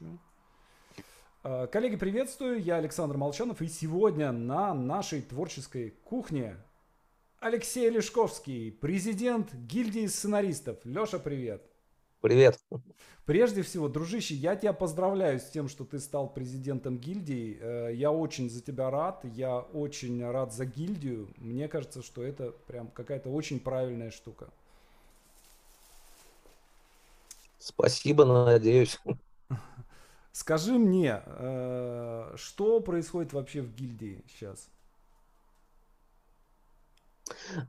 Еще. Коллеги, приветствую. Я Александр Молчанов. И сегодня на нашей творческой кухне Алексей Лешковский, президент гильдии сценаристов. Леша, привет. Привет. Прежде всего, дружище, я тебя поздравляю с тем, что ты стал президентом гильдии. Я очень за тебя рад. Я очень рад за гильдию. Мне кажется, что это прям какая-то очень правильная штука. Спасибо, надеюсь. Скажи мне, что происходит вообще в гильдии сейчас?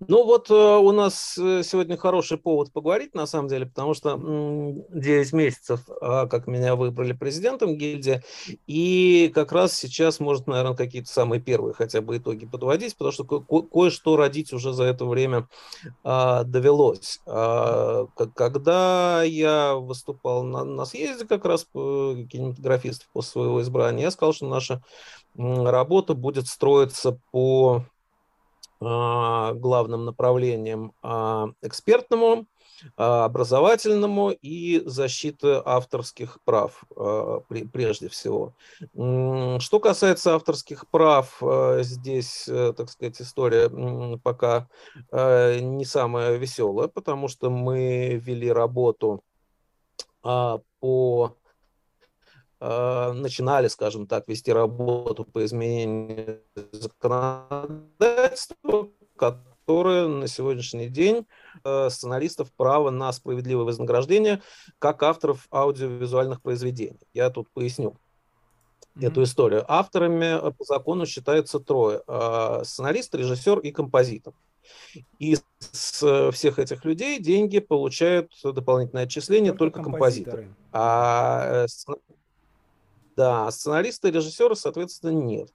Ну вот у нас сегодня хороший повод поговорить, на самом деле, потому что 9 месяцев, как меня выбрали президентом гильдии, и как раз сейчас может, наверное, какие-то самые первые хотя бы итоги подводить, потому что кое-что родить уже за это время довелось. Когда я выступал на съезде как раз кинематографистов после своего избрания, я сказал, что наша работа будет строиться по главным направлениям экспертному, образовательному и защиты авторских прав прежде всего. Что касается авторских прав, здесь, так сказать, история пока не самая веселая, потому что мы вели работу по... начинали, скажем так, вести работу по изменению законодательства, которое на сегодняшний день сценаристов право на справедливое вознаграждение как авторов аудиовизуальных произведений. Я тут поясню эту историю. Авторами по закону считается трое: сценарист, режиссер и композитор. Из всех этих людей деньги получают дополнительное отчисление только композиторы. Да, сценариста и режиссера, соответственно, нет.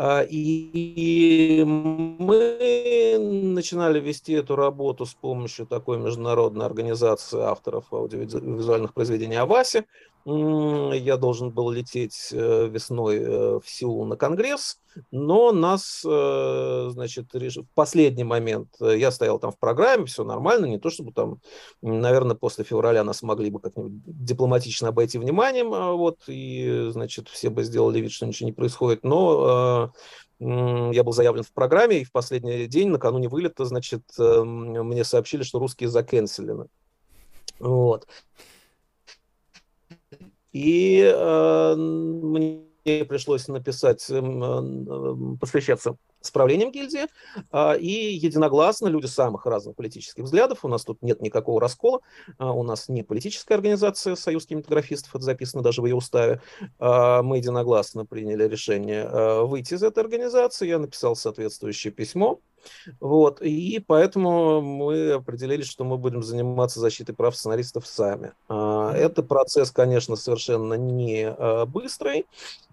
И мы начинали вести эту работу с помощью такой международной организации авторов аудиовизуальных произведений «Аваси». Я должен был лететь весной в Сеул на конгресс, но нас, значит, в последний момент, я стоял там в программе, все нормально, не то чтобы там, наверное, после февраля нас могли бы как-нибудь дипломатично обойти вниманием, вот, и, значит, все бы сделали вид, что ничего не происходит, но... Я был заявлен в программе, и в последний день, накануне вылета, значит, мне сообщили, что русские закенселены. Вот. И мне пришлось написать, посвящаться с правлением гильдии, и единогласно люди самых разных политических взглядов, у нас тут нет никакого раскола, у нас не политическая организация «Союз кинематографистов», это записано даже в ее уставе, мы единогласно приняли решение выйти из этой организации, я написал соответствующее письмо, вот, и поэтому мы определились, что мы будем заниматься защитой прав сценаристов сами. Это процесс, конечно, совершенно не быстрый,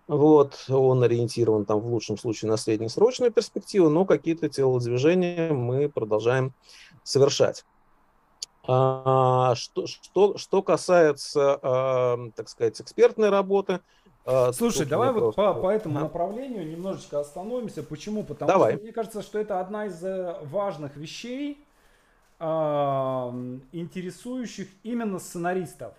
вот, он ориентирован там в лучшем случае на среднесрочную перспективу, но какие-то телодвижения мы продолжаем совершать. Что касается, так сказать, экспертной работы... Слушай, давай вот по этому направлению немножечко остановимся. Почему? Потому что мне кажется, что это одна из важных вещей, интересующих именно сценаристов.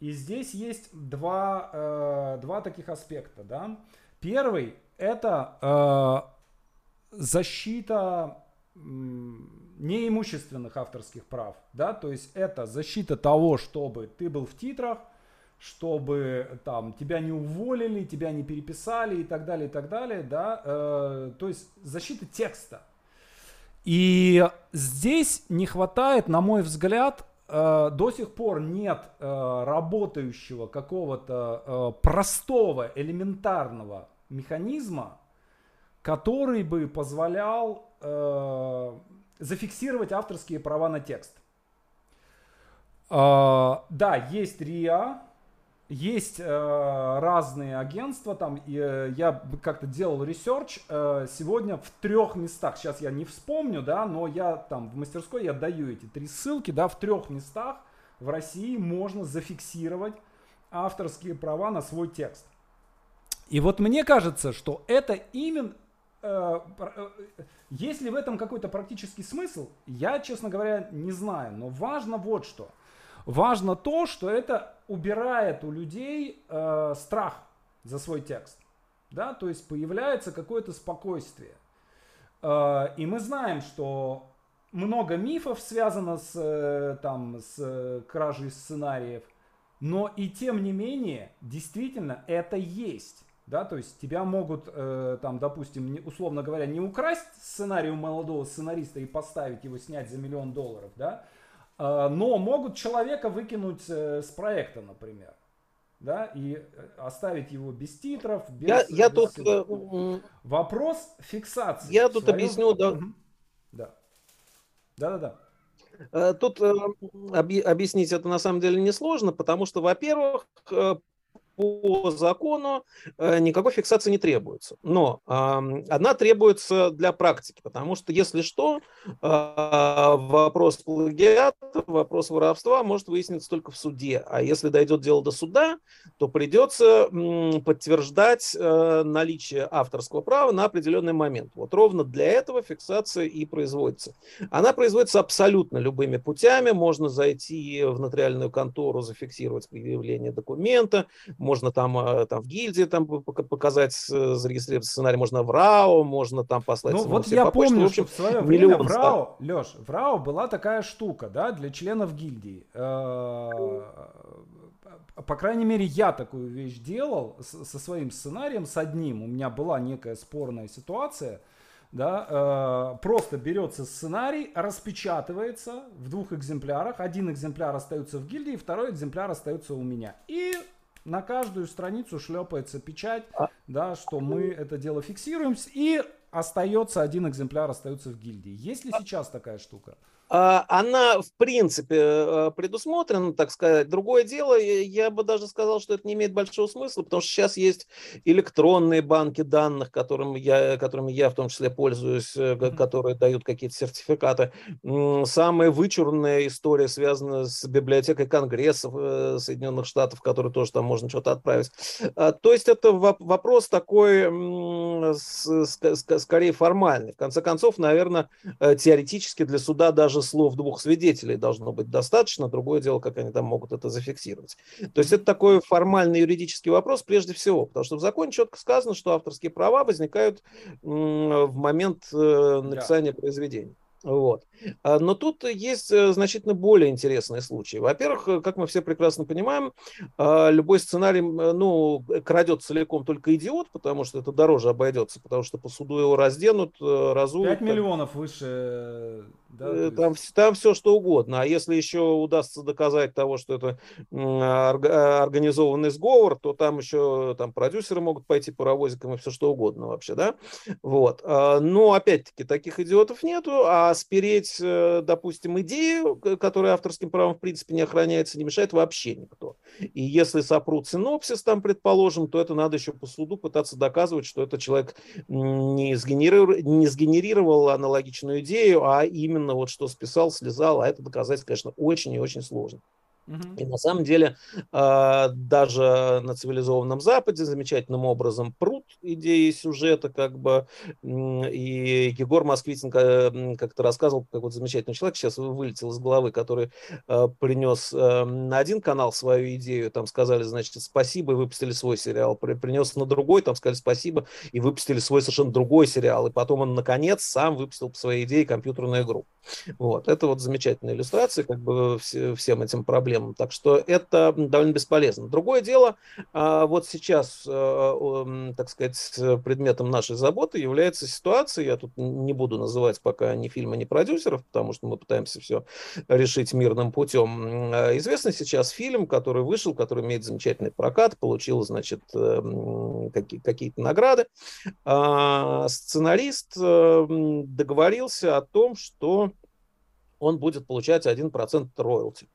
И здесь есть два таких аспекта, да. Первый – это защита неимущественных авторских прав, да, то есть это защита того, чтобы ты был в титрах, чтобы там тебя не уволили, тебя не переписали и так далее, да, то есть защита текста. И здесь не хватает, на мой взгляд, до сих пор нет работающего какого-то простого, элементарного механизма, который бы позволял зафиксировать авторские права на текст. Да, есть РИА, есть разные агентства, там я как-то делал ресерч, сегодня в 3 местах, сейчас я не вспомню, да, но я там в мастерской я даю эти 3 ссылки, да, в 3 местах в России можно зафиксировать авторские права на свой текст. И вот мне кажется, что это именно, есть ли в этом какой-то практический смысл, я, честно говоря, не знаю, но важно вот что. Важно то, что это убирает у людей страх за свой текст. Да? То есть появляется какое-то спокойствие. И мы знаем, что много мифов связано с кражей сценариев, но и тем не менее действительно это есть. Да? То есть тебя могут, допустим, условно говоря, не украсть сценарий у молодого сценариста и поставить его, снять за $1 миллион, да? Но могут человека выкинуть с проекта, например. Да, и оставить его без титров, без... Я без тут... всего. Вопрос фиксации. Я тут объясню, да. Тут объяснить это на самом деле несложно, потому что, во-первых, по закону никакой фиксации не требуется. Но она требуется для практики, потому что, если что, вопрос плагиата, вопрос воровства может выясниться только в суде. А если дойдет дело до суда, то придется подтверждать наличие авторского права на определенный момент. Вот ровно для этого фиксация и производится. Она производится абсолютно любыми путями. Можно зайти в нотариальную контору, зафиксировать появление документа. Можно там в гильдии показать, зарегистрировать сценарий, можно в РАО, можно там послать. Ну вот я помню, что в свое время в РАО, Леш, в РАО была такая штука, да, для членов гильдии. По крайней мере, я такую вещь делал со своим сценарием, с одним. У меня была некая спорная ситуация. Да, просто берется сценарий, распечатывается в 2 экземплярах. 1 экземпляр остается в гильдии, 2 экземпляр остается у меня. И... на каждую страницу шлепается печать, да, что мы это дело фиксируем, и остается 1 экземпляр, остается в гильдии. Есть ли сейчас такая штука? Она, в принципе, предусмотрена, так сказать. Другое дело, я бы даже сказал, что это не имеет большого смысла, потому что сейчас есть электронные банки данных, которыми я в том числе пользуюсь, которые дают какие-то сертификаты. Самая вычурная история связана с библиотекой Конгрессов Соединенных Штатов, в которой тоже там можно что-то отправить. То есть это вопрос такой, скорее, формальный. В конце концов, наверное, теоретически для суда даже слов 2 свидетелей должно быть достаточно. Другое дело, как они там могут это зафиксировать. То есть это такой формальный юридический вопрос прежде всего, потому что в законе четко сказано, что авторские права возникают в момент написания произведения. Вот. Но тут есть значительно более интересные случаи. Во-первых, как мы все прекрасно понимаем, любой сценарий, ну, крадет целиком только идиот, потому что это дороже обойдется, потому что по суду его разденут, разуют. 5 миллионов выше. Да, там все что угодно. А если еще удастся доказать того, что это организованный сговор, то там еще продюсеры могут пойти паровозиком и все что угодно вообще. Да? Вот. Но опять-таки таких идиотов нету, а спереть, допустим, идею, которая авторским правом в принципе не охраняется, не мешает вообще никто. И если сопрут синопсис, там, предположим, то это надо еще по суду пытаться доказывать, что этот человек не сгенерировал аналогичную идею, а именно вот что списал, слезал, а это доказать, конечно, очень и очень сложно. И на самом деле даже на цивилизованном Западе замечательным образом прут идеи сюжета, как бы, и Егор Москвитин как-то рассказывал, какой-то замечательный человек, сейчас вылетел из головы, который принес на один канал свою идею, там сказали, значит, спасибо, и выпустили свой сериал, принес на другой, там сказали спасибо, и выпустили свой совершенно другой сериал, и потом он, наконец, сам выпустил по своей идее компьютерную игру. Вот, это вот замечательная иллюстрация, как бы, всем этим проблемам. Так что это довольно бесполезно. Другое дело, вот сейчас, так сказать, предметом нашей заботы является ситуация, я тут не буду называть пока ни фильма, ни продюсеров, потому что мы пытаемся все решить мирным путем. Известный сейчас фильм, который вышел, который имеет замечательный прокат, получил, значит, какие-то награды. Сценарист договорился о том, что он будет получать 1% роялти.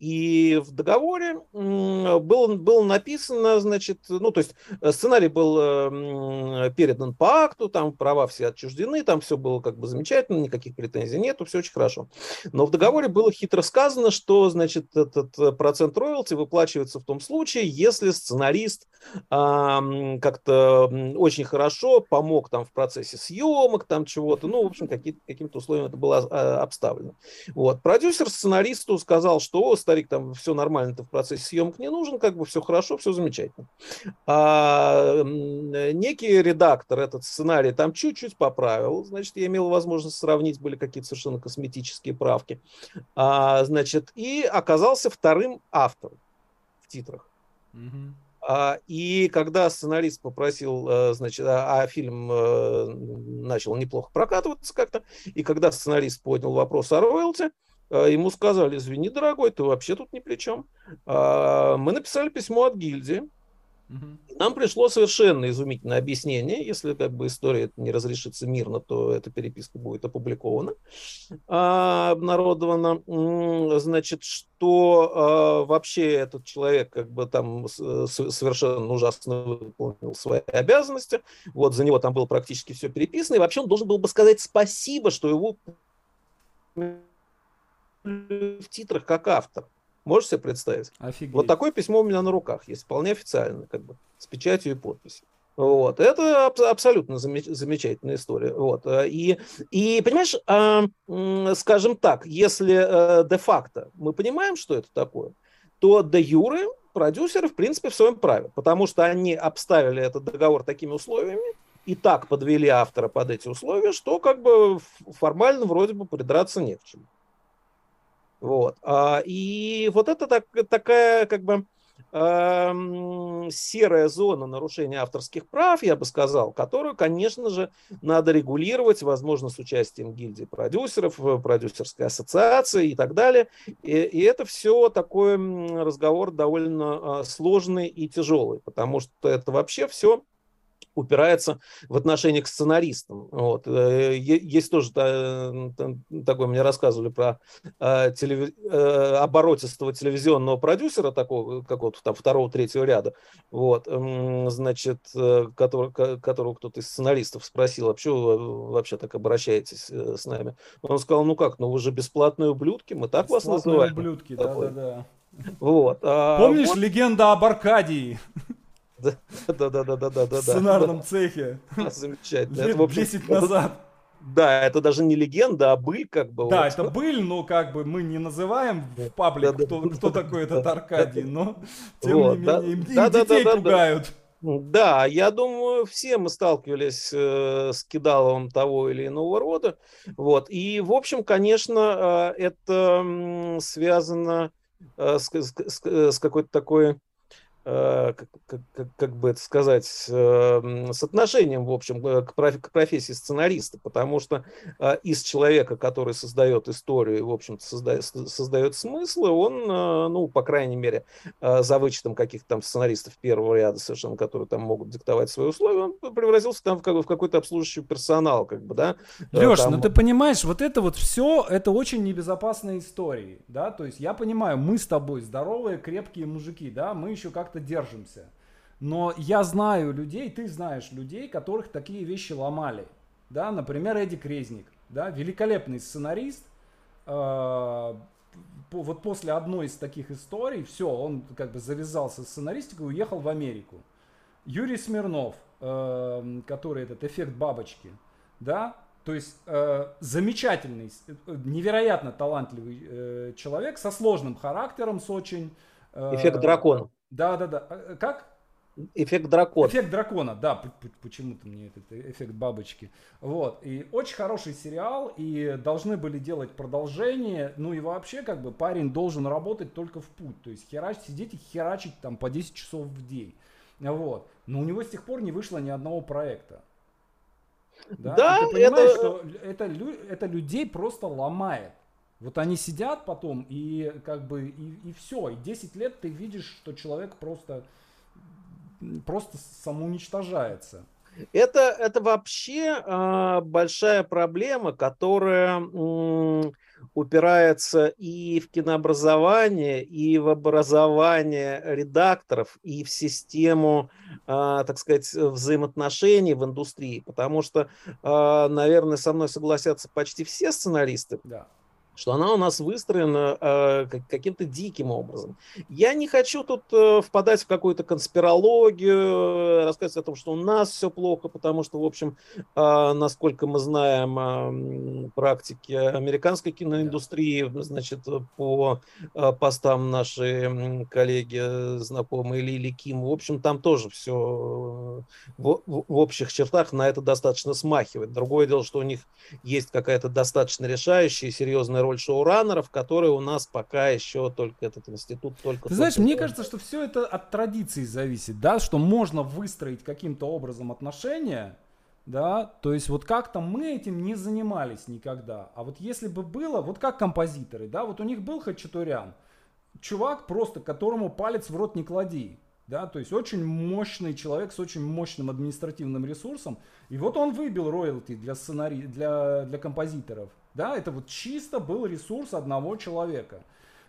И в договоре было написано, значит, ну, то есть сценарий был передан по акту, там права все отчуждены, там все было как бы замечательно, никаких претензий нету, все очень хорошо. Но в договоре было хитро сказано, что, значит, этот процент роялти выплачивается в том случае, если сценарист как-то очень хорошо помог там в процессе съемок, там чего-то, ну, в общем, каким-то условием это было обставлено. Вот. Продюсер сценаристу сказал, сказал, что о, старик, там все нормально, ты в процессе съемок не нужен, как бы все хорошо, все замечательно. А некий редактор этот сценарий там чуть-чуть поправил, значит, я имел возможность сравнить, были какие-то совершенно косметические правки, значит, и оказался вторым автором в титрах. Mm-hmm. И когда сценарист попросил, значит, а фильм начал неплохо прокатываться как-то, и когда сценарист поднял вопрос о роялти, ему сказали: извини, дорогой, ты вообще тут ни при чем. Мы написали письмо от гильдии, нам пришло совершенно изумительное объяснение, если как бы история не разрешится мирно, то эта переписка будет опубликована, обнародована, значит, что вообще этот человек как бы там совершенно ужасно выполнил свои обязанности, вот за него там было практически все переписано, и вообще он должен был бы сказать спасибо, что его в титрах как автор. Можешь себе представить? Офигеть. Вот такое письмо у меня на руках есть, вполне официально, как бы, с печатью и подписью. Вот. Это абсолютно замечательная история. Вот. И понимаешь, скажем так, если де-факто мы понимаем, что это такое, то де-юре продюсеры, в принципе, в своем праве, потому что они обставили этот договор такими условиями и так подвели автора под эти условия, что как бы формально вроде бы придраться не к чему. Вот. И вот это такая как бы серая зона нарушения авторских прав, я бы сказал, которую, конечно же, надо регулировать, возможно, с участием гильдии продюсеров, продюсерской ассоциации и так далее. И это все такой разговор довольно сложный и тяжелый, потому что это вообще все упирается в отношении к сценаристам. Вот. Есть тоже такое, мне рассказывали про оборотистого телевизионного продюсера, такого какого-то там второго-третьего ряда, вот, значит, которого кто-то из сценаристов спросил: а почему вы вообще так обращаетесь с нами? Он сказал: ну как, ну вы же бесплатные ублюдки, мы так бесплатные вас называем. Бесплатные ублюдки, да-да-да. Вот. Помнишь вот... легенда об Аркадии? Да. В сценарном цехе. Замечательно. Лет 10 назад. Да, это даже не легенда, а быль, как бы. Да, это быль, но как бы мы не называем в паблик, кто такой этот Аркадий, но тем не менее им детей пугают. Да, я думаю, все мы сталкивались с кидаловым того или иного рода. Вот. И, в общем, конечно, это связано с какой-то такой... как бы это сказать, с отношением, в общем, к профессии сценариста, потому что из человека, который создает историю и, в общем-то, создает смыслы, он, ну, по крайней мере, за вычетом каких-то там сценаристов первого ряда совершенно, которые там могут диктовать свои условия, он превратился там как бы в какой-то обслуживающий персонал, как бы, да. Леш, там... ну ты понимаешь, вот это вот все, это очень небезопасные истории, да, то есть я понимаю, мы с тобой здоровые, крепкие мужики, да, мы еще как-то держимся. Но я знаю людей, ты знаешь людей, которых такие вещи ломали. Да, например, Эдик Резник, да, великолепный сценарист. Вот после одной из таких историй, все, он как бы завязался с сценаристикой, уехал в Америку. Юрий Смирнов, который этот эффект бабочки, да, то есть замечательный, невероятно талантливый человек со сложным характером, с очень... эффект дракона. Да. Как? Эффект дракона. Эффект дракона, да. Почему-то мне этот эффект бабочки. Вот. И очень хороший сериал. И должны были делать продолжение. Ну и вообще, как бы, парень должен работать только в путь. То есть сидеть и херачить там по 10 часов в день. Вот. Но у него с тех пор не вышло ни одного проекта. Да, и ты понимаешь, что это людей просто ломает. Вот они сидят потом, и как бы, и все. И 10 лет ты видишь, что человек просто самоуничтожается. Это вообще большая проблема, которая упирается и в кинообразование, и в образование редакторов, и в систему, так сказать, взаимоотношений в индустрии. Потому что, наверное, со мной согласятся почти все сценаристы. Да. что она у нас выстроена каким-то диким образом. Я не хочу тут впадать в какую-то конспирологию, рассказывать о том, что у нас все плохо, потому что, в общем, насколько мы знаем практики американской киноиндустрии, значит, по постам нашей коллеги, знакомой Лили Ким, в общем, там тоже все в общих чертах на это достаточно смахивает. Другое дело, что у них есть какая-то достаточно решающая и серьезная роль шоураннеров, которые у нас пока еще только этот институт только... Ты знаешь, мне кажется, что все это от традиций зависит, да, что можно выстроить каким-то образом отношения, да, то есть вот как-то мы этим не занимались никогда, а вот если бы было, вот как композиторы, да, вот у них был Хачатурян, чувак просто, которому палец в рот не клади, да, то есть очень мощный человек с очень мощным административным ресурсом, и вот он выбил роялти для композиторов, да, это вот чисто был ресурс одного человека.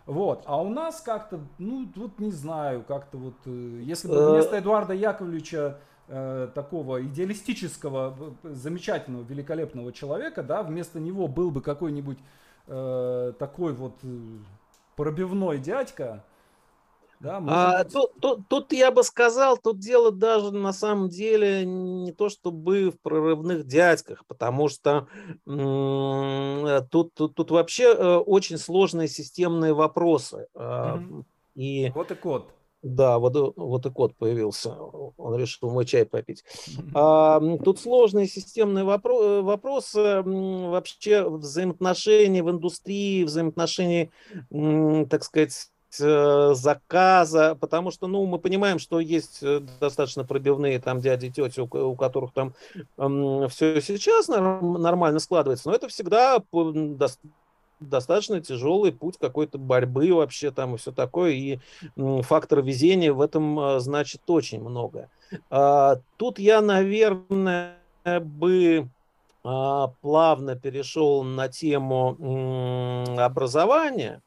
Вот, а у нас как-то, ну, вот не знаю, как-то вот, если бы вместо Эдуарда Яковлевича, такого идеалистического, замечательного, великолепного человека, да, вместо него был бы какой-нибудь такой вот пробивной дядька. Да, тут я бы сказал, тут дело даже на самом деле не то чтобы в прорывных дядьках, потому что тут вообще очень сложные системные вопросы. И, вот и кот. Да, вот и кот появился, он решил мой чай попить. Тут сложные системные вопросы вообще взаимоотношений в индустрии, взаимоотношений, так сказать, заказа, потому что, ну, мы понимаем, что есть достаточно пробивные там дяди и тети, у которых там все сейчас нормально складывается, но это всегда достаточно тяжелый путь какой-то борьбы вообще там и все такое, и фактор везения в этом значит очень много. Тут я, наверное, бы плавно перешел на тему образования.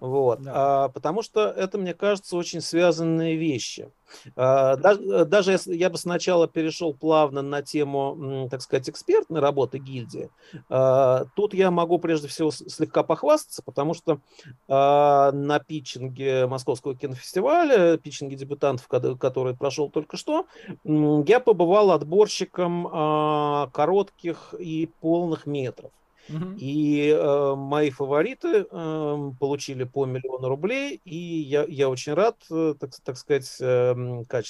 Вот, да. Потому что это, мне кажется, очень связанные вещи. Даже если я бы сначала перешел плавно на тему, так сказать, экспертной работы гильдии, тут я могу прежде всего слегка похвастаться, потому что на питчинге Московского кинофестиваля, питчинге дебютантов, который прошел только что, я побывал отборщиком коротких и полных метров. И мои фавориты получили по 1 миллион рублей, и я очень рад, так сказать,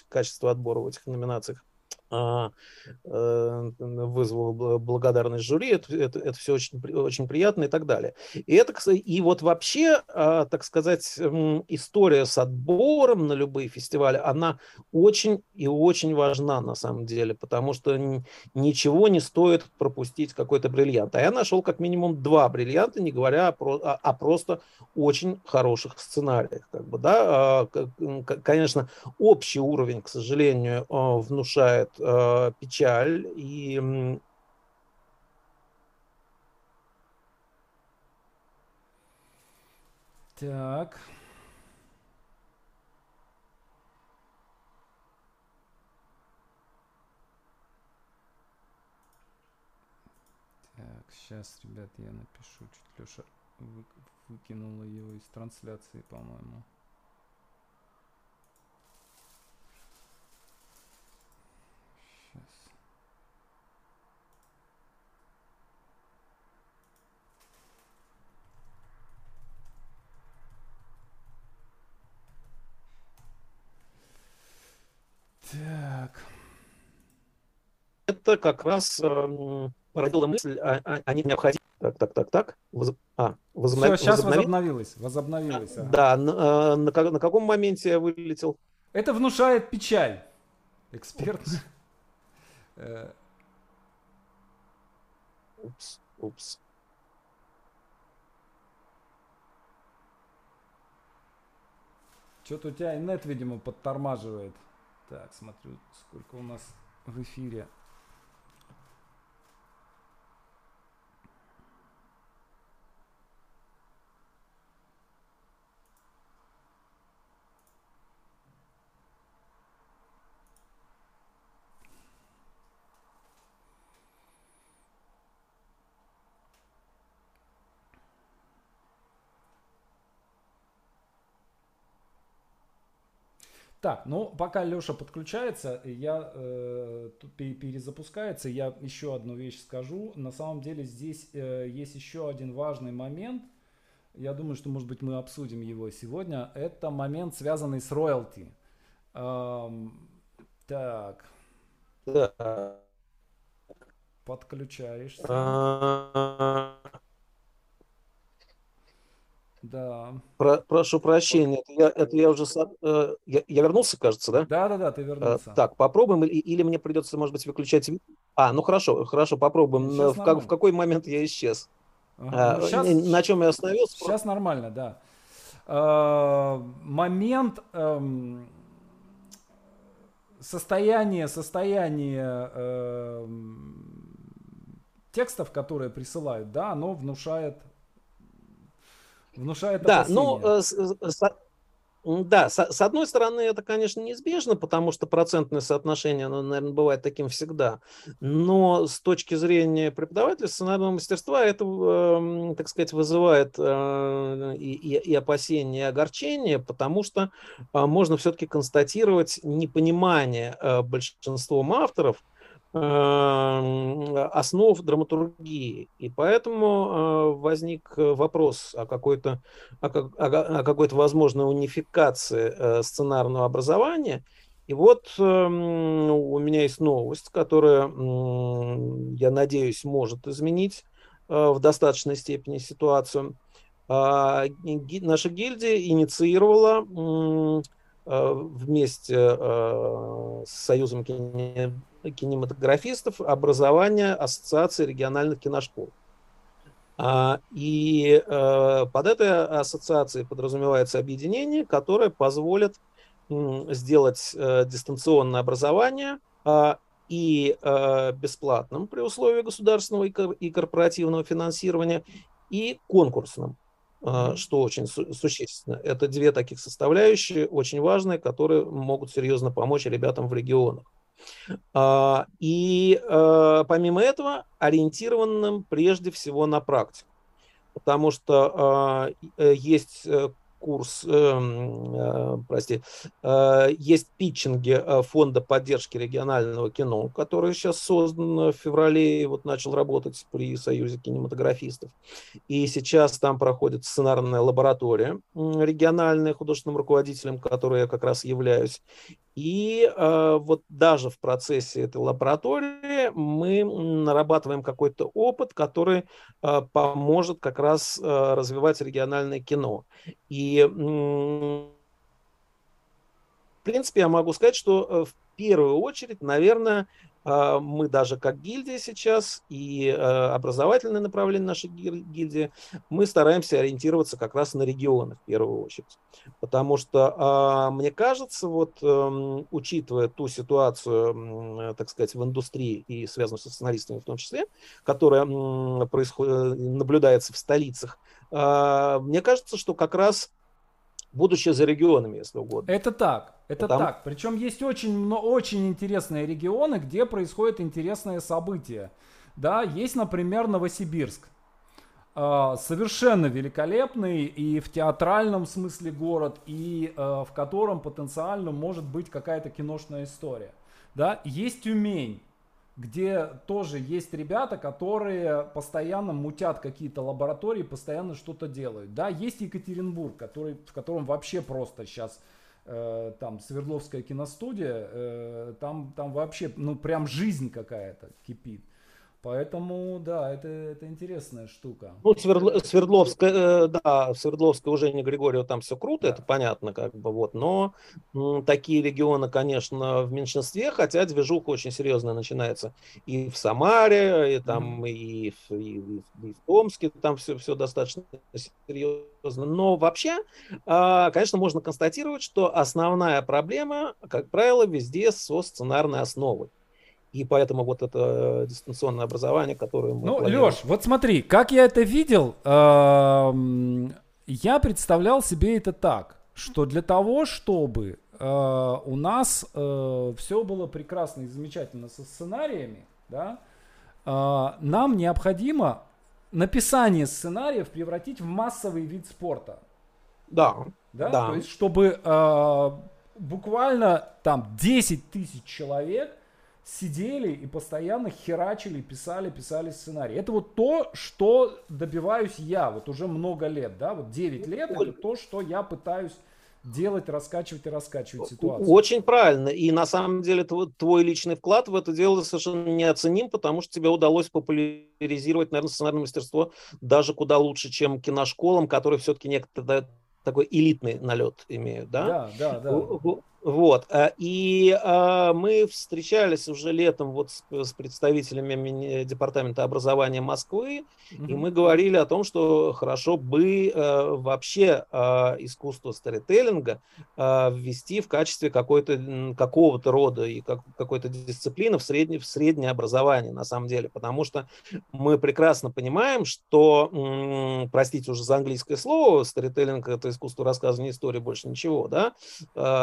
качество отбора в этих номинациях вызвало благодарность жюри, это все очень, очень приятно и так далее. И вот вообще, так сказать, история с отбором на любые фестивали, она очень и очень важна на самом деле, потому что ничего не стоит пропустить какой-то бриллиант. А я нашел как минимум 2 бриллианта, не говоря о просто очень хороших сценариях. Как бы, да? Конечно, общий уровень, к сожалению, внушает печаль и... Так. Так, сейчас, ребят, я напишу. Чуть Леша выкинула его из трансляции, по-моему. Так. Это как раз породила мысль о необходимости. Так. Сейчас возобновилось. Да, на каком моменте я вылетел? Это внушает печаль. Эксперт. Упс. Что-то у тебя инет, видимо, подтормаживает. Так, смотрю, сколько у нас в эфире. Так, ну пока Леша подключается, я перезапускается, я еще одну вещь скажу. На самом деле здесь есть еще один важный момент. Я думаю, что, может быть, мы обсудим его сегодня. Это момент, связанный с роялти. Так. Да. Подключаешься. Да. Прошу прощения, это я уже... Я вернулся, кажется, да? Да, ты вернулся. Так, попробуем, или мне придется, может быть, выключать... ну хорошо, попробуем. В какой момент я исчез? Ага. Сейчас, на чем я остановился? Сейчас нормально, да. Момент... Состояние текстов, которые присылают, да, оно внушает опасения. Да, с одной стороны, это, конечно, неизбежно, потому что процентное соотношение, оно, наверное, бывает таким всегда. Но с точки зрения преподавателя сценарного мастерства это, так сказать, вызывает и опасения, и огорчения, потому что можно все-таки констатировать непонимание большинством авторов основ драматургии. И поэтому возник вопрос о какой-то возможной унификации сценарного образования. И вот у меня есть новость, которая, я надеюсь, может изменить в достаточной степени ситуацию. Наша гильдия инициировала вместе с Союзом кинематографистов образование Ассоциации региональных киношкол. И под этой ассоциацией подразумевается объединение, которое позволит сделать дистанционное образование и бесплатным при условии государственного и корпоративного финансирования, и конкурсным, что очень существенно. Это две таких составляющие, очень важные, которые могут серьезно помочь ребятам в регионах. И помимо этого, ориентированным прежде всего на практику, потому что есть курс, есть питчинги Фонда поддержки регионального кино, который сейчас создан в феврале и вот начал работать при Союзе кинематографистов. И сейчас там проходит сценарная лаборатория региональная художественным руководителем, которой я как раз являюсь. И вот даже в процессе этой лаборатории мы нарабатываем какой-то опыт, который поможет как раз развивать региональное кино. И, в принципе, я могу сказать, что в первую очередь, наверное, мы даже как гильдия сейчас и образовательное направление нашей гильдии, мы стараемся ориентироваться как раз на регионы в первую очередь. Потому что, мне кажется, вот учитывая ту ситуацию, так сказать, в индустрии и связанную со сценаристами в том числе, которая наблюдается в столицах, мне кажется, что как раз будущее за регионами, если угодно. Это так, это так. Причем есть очень интересные регионы, где происходят интересные события. Да, есть, например, Новосибирск. Совершенно великолепный и в театральном смысле город, и в котором потенциально может быть какая-то киношная история. Да, есть Тюмень, где тоже есть ребята, которые постоянно мутят какие-то лаборатории, постоянно что-то делают. Да, есть Екатеринбург, в котором вообще просто сейчас там Свердловская киностудия, там вообще, ну, прям жизнь какая-то кипит. Поэтому, да, это интересная штука. Ну, Свердловская у Жени Григорьева там все круто, да. Это понятно, как бы, вот. Но такие регионы, конечно, в меньшинстве, хотя движуха очень серьезная начинается и в Самаре, и там, и в Томске, там все достаточно серьезно. Но вообще, конечно, можно констатировать, что основная проблема, как правило, везде со сценарной основой. И поэтому вот это дистанционное образование, которое мы планируем. Леш, вот смотри, как я это видел, я представлял себе это так, что для того, чтобы у нас все было прекрасно и замечательно со сценариями, да, нам необходимо написание сценариев превратить в массовый вид спорта. Да. То есть, чтобы буквально там 10 тысяч человек сидели и постоянно херачили, писали сценарий. Это вот то, что добиваюсь я вот уже много лет, да, вот 9 лет, это то, что я пытаюсь делать, раскачивать ситуацию. Очень правильно, и на самом деле твой личный вклад в это дело совершенно неоценим, потому что тебе удалось популяризировать, наверное, сценарное мастерство даже куда лучше, чем киношколам, которые все-таки некоторые такой элитный налет имеют, да? Да. Вот, и мы встречались уже летом вот с представителями департамента образования Москвы, и мы говорили о том, что хорошо бы вообще искусство сторителлинга ввести в качестве какого-то рода и какой-то дисциплины в среднее образование, на самом деле, потому что мы прекрасно понимаем, что, простите уже за английское слово, сторителлинг — это искусство рассказывания истории, больше ничего, да,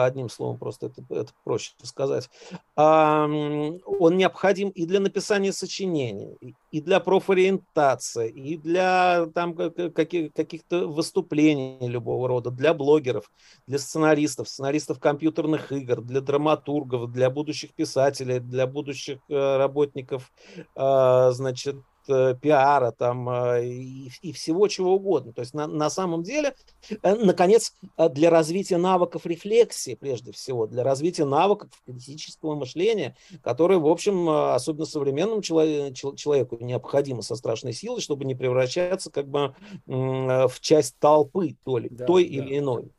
одним словом. Просто это проще сказать. Он необходим и для написания сочинений, и для профориентации, и для там каких-то выступлений любого рода, для блогеров, для сценаристов компьютерных игр, для драматургов, для будущих писателей, для будущих работников, значит, пиара там и всего чего угодно. То есть на самом деле, наконец, для развития навыков рефлексии, прежде всего, для развития навыков критического мышления, которое, в общем, особенно современному человеку необходимо со страшной силой, чтобы не превращаться как бы в часть толпы, то ли, да, той или иной.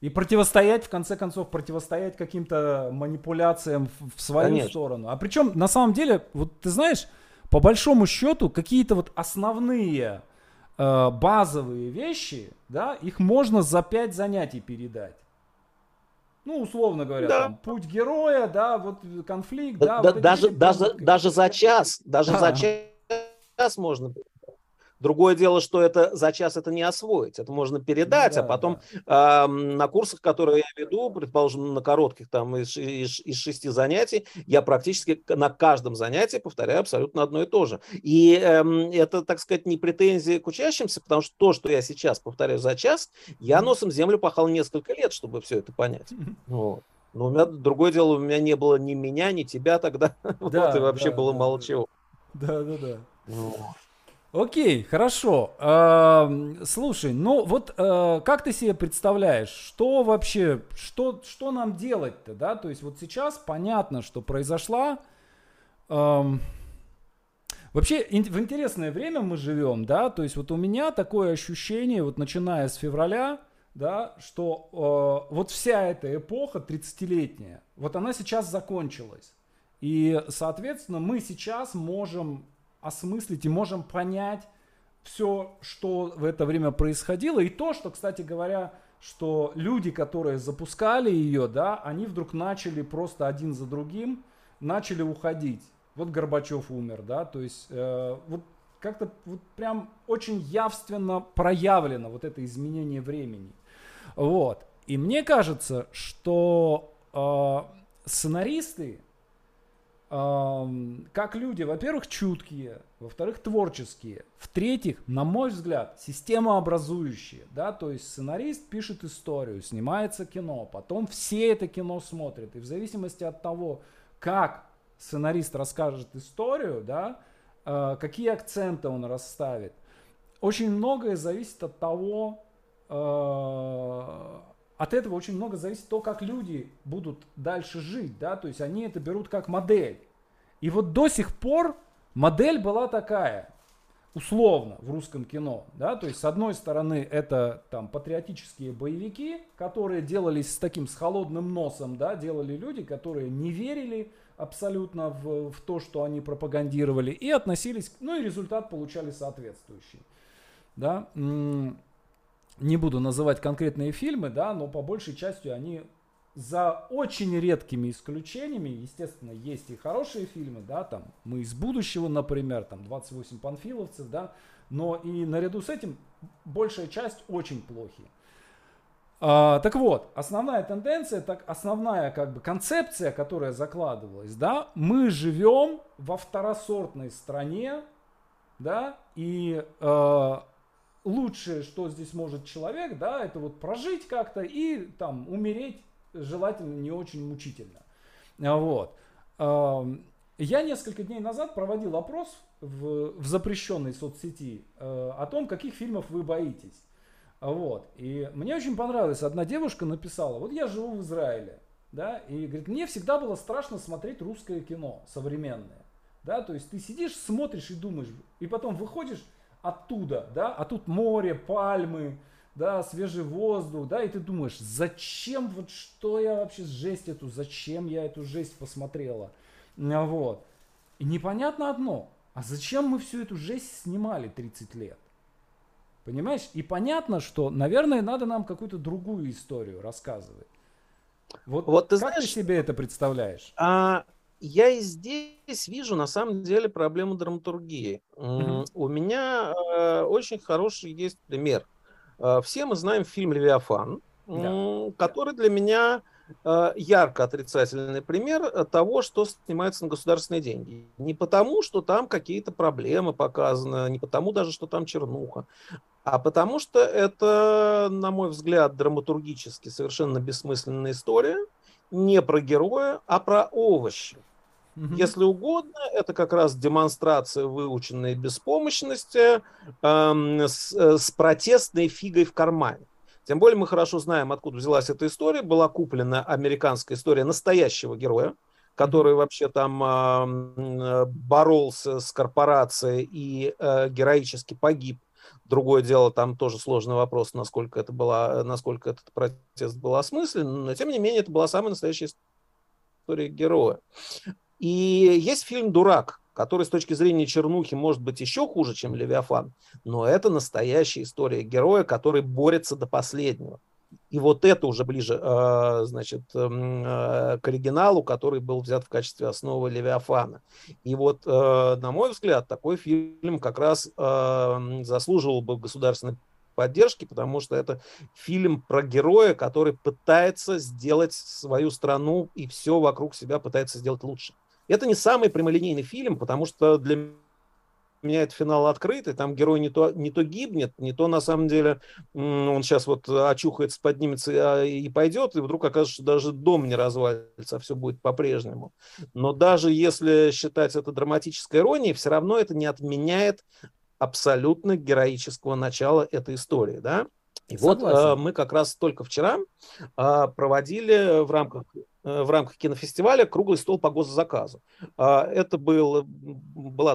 И противостоять, в конце концов, каким-то манипуляциям в свою сторону. А причем, на самом деле, вот ты знаешь, по большому счету, какие-то вот основные базовые вещи, да, их можно за 5 занятий передать. Ну, условно говоря, да. Там, путь героя, да, вот конфликт, да. Вот даже за час, даже за час можно. Другое дело, что это за час это не освоить, это можно передать, да, а потом на курсах, которые я веду, предположим, на коротких там из 6 занятий, я практически на каждом занятии повторяю абсолютно одно и то же. И это, так сказать, не претензии к учащимся, потому что то, что я сейчас повторяю за час, я носом землю пахал несколько лет, чтобы все это понять. Вот. Но у меня, другое дело, у меня не было ни меня, ни тебя тогда, да, вот, и вообще было мало чего. Да. Вот. Окей, хорошо. Слушай, ну вот как ты себе представляешь, что вообще, что нам делать-то, да? То есть вот сейчас понятно, что произошла. Вообще в интересное время мы живем, да? То есть вот у меня такое ощущение, вот начиная с февраля, да, что вот вся эта эпоха 30-летняя, вот она сейчас закончилась. И, соответственно, мы сейчас можем осмыслить и можем понять все, что в это время происходило. И то, что, кстати говоря, что люди, которые запускали ее, да, они вдруг начали просто один за другим, начали уходить. Вот Горбачев умер, да, то есть вот как-то вот прям очень явственно проявлено вот это изменение времени. Вот. И мне кажется, что сценаристы, как люди, во-первых, чуткие, во-вторых, творческие, в-третьих, на мой взгляд, системообразующие, да, то есть сценарист пишет историю, снимается кино, потом все это кино смотрят, и в зависимости от того, как сценарист расскажет историю, да, какие акценты он расставит, От этого очень много зависит то, как люди будут дальше жить, да, то есть они это берут как модель. И вот до сих пор модель была такая, условно, в русском кино, да, то есть с одной стороны это там патриотические боевики, которые делались с холодным носом, да, делали люди, которые не верили абсолютно в то, что они пропагандировали, и относились, ну и результат получали соответствующий, да. Не буду называть конкретные фильмы, да, но по большей части они за очень редкими исключениями, естественно, есть и хорошие фильмы, да, там «Мы из будущего», например, там «28 панфиловцев», да, но и наряду с этим большая часть очень плохие. Так вот, основная тенденция, основная как бы концепция, которая закладывалась, да, мы живем во второсортной стране, да, и лучшее, что здесь может человек, да, это вот прожить как-то и там умереть желательно не очень мучительно. Вот. Я несколько дней назад проводил опрос в запрещенной соцсети о том, каких фильмов вы боитесь. Вот. И мне очень понравилось, одна девушка написала: вот я живу в Израиле, да, и говорит, мне всегда было страшно смотреть русское кино современное. Да, то есть ты сидишь, смотришь и думаешь, и потом выходишь оттуда, да, а тут море, пальмы, да, свежий воздух, да, и ты думаешь, зачем, вот что я вообще, жесть эту, зачем я эту жесть посмотрела, вот. И непонятно одно, а зачем мы всю эту жесть снимали 30 лет, понимаешь? И понятно, что, наверное, надо нам какую-то другую историю рассказывать. Вот ты как, знаешь, ты себе это представляешь? Я и здесь вижу, на самом деле, проблему драматургии. У меня очень хороший есть пример. Все мы знаем фильм «Левиафан», который для меня ярко отрицательный пример того, что снимается на государственные деньги. Не потому, что там какие-то проблемы показаны, не потому даже, что там чернуха, а потому что это, на мой взгляд, драматургически совершенно бессмысленная история. Не про героя, а про овощи. Если угодно, это как раз демонстрация выученной беспомощности с протестной фигой в кармане. Тем более мы хорошо знаем, откуда взялась эта история. Была куплена американская история настоящего героя, который вообще там боролся с корпорацией и героически погиб. Другое дело, там тоже сложный вопрос, насколько этот протест был осмыслен, но, тем не менее, это была самая настоящая история героя. И есть фильм «Дурак», который с точки зрения чернухи может быть еще хуже, чем «Левиафан», но это настоящая история героя, который борется до последнего. И вот это уже ближе, значит, к оригиналу, который был взят в качестве основы «Левиафана». И вот, на мой взгляд, такой фильм как раз заслуживал бы государственной поддержки, потому что это фильм про героя, который пытается сделать свою страну и все вокруг себя пытается сделать лучше. Это не самый прямолинейный фильм, потому что для меня это финал открытый, там герой не то гибнет, не то на самом деле он сейчас вот очухается, поднимется и пойдет, и вдруг окажется, что даже дом не развалится, а все будет по-прежнему. Но даже если считать это драматической иронией, все равно это не отменяет абсолютно героического начала этой истории, да? И вот мы как раз только вчера проводили в рамках кинофестиваля круглый стол по госзаказу. Это была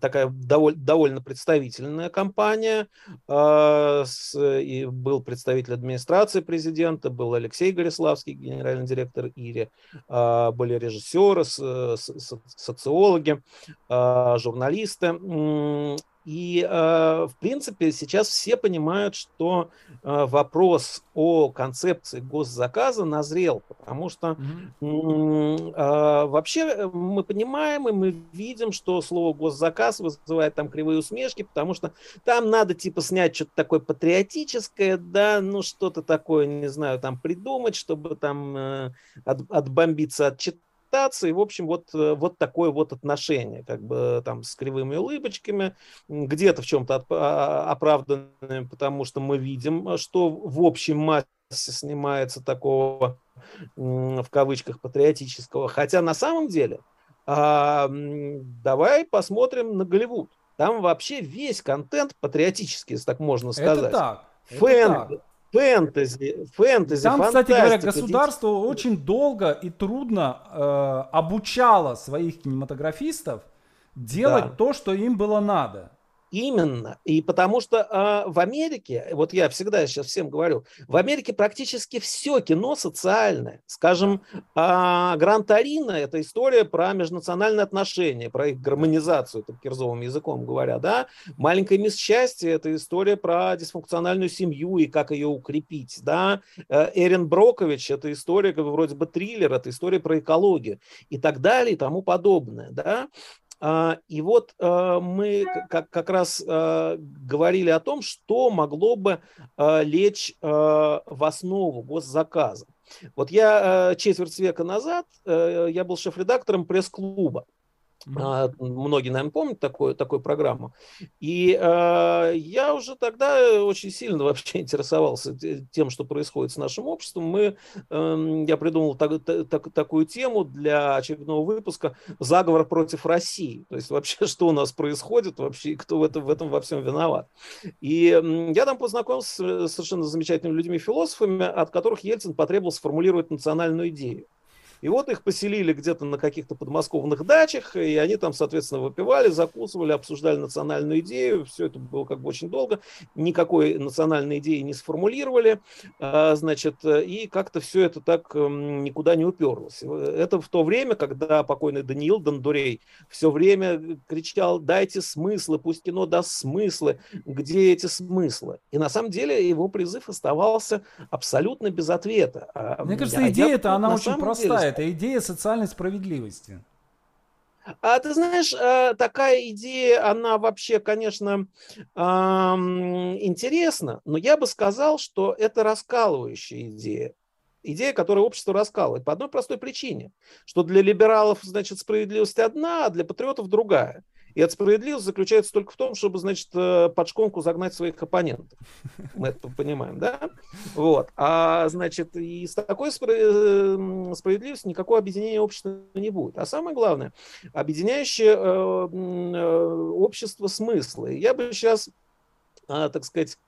такая довольно представительная компания. И был представитель администрации президента, был Алексей Гореславский, генеральный директор ИРИ, были режиссеры, социологи, журналисты. И, в принципе, сейчас все понимают, что вопрос о концепции госзаказа назрел, потому что вообще мы понимаем и мы видим, что слово «госзаказ» вызывает там кривые усмешки, потому что там надо типа снять что-то такое патриотическое, да, ну что-то такое, не знаю, там придумать, чтобы там отбомбиться от читателя. И, в общем, вот такое вот отношение, как бы там с кривыми улыбочками, где-то в чем-то оправданное, потому что мы видим, что в общей массе снимается такого, в кавычках, патриотического. Хотя на самом деле, давай посмотрим на Голливуд. Там вообще весь контент патриотический, если так можно сказать. Это так. Фэнтези, там, кстати говоря, государство очень долго и трудно обучало своих кинематографистов делать то, что им было надо. Именно. И потому что в Америке, вот я всегда сейчас всем говорю, в Америке практически все кино социальное. Скажем, Гран Торино – это история про межнациональные отношения, про их гармонизацию, так кирзовым языком говоря, да. «Маленькая мисс счастье» – это история про дисфункциональную семью и как ее укрепить, да. «Эрин Брокович» – это история, как бы, вроде бы триллер, это история про экологию и так далее и тому подобное, да. И вот мы как раз говорили о том, что могло бы лечь в основу госзаказа. Вот я четверть века назад, я был шеф-редактором пресс-клуба Многие, наверное, помнят такую программу. И я уже тогда очень сильно вообще интересовался тем, что происходит с нашим обществом. Я придумал такую тему для очередного выпуска «Заговор против России». То есть вообще, что у нас происходит, вообще, кто в этом во всем виноват. И я там познакомился с совершенно замечательными людьми-философами, от которых Ельцин потребовал сформулировать национальную идею. И вот их поселили где-то на каких-то подмосковных дачах, и они там, соответственно, выпивали, закусывали, обсуждали национальную идею. Все это было как бы очень долго. Никакой национальной идеи не сформулировали, значит, и как-то все это так никуда не уперлось. Это в то время, когда покойный Даниил Дондурей все время кричал: «Дайте смыслы, пусть кино даст смыслы. Где эти смыслы?» И на самом деле его призыв оставался абсолютно без ответа. Мне кажется, идея-то, она очень простая. Это идея социальной справедливости. А ты знаешь, такая идея, она вообще, конечно, интересна, но я бы сказал, что это раскалывающая идея. Идея, которая общество раскалывает. По одной простой причине, что для либералов, значит, справедливость одна, а для патриотов другая. И эта справедливость заключается только в том, чтобы, значит, под шконку загнать своих оппонентов. Мы это понимаем, да? Вот. А, значит, и с такой справедливостью никакого объединения общества не будет. А самое главное, объединяющее общество смыслы. Я бы сейчас, так сказать,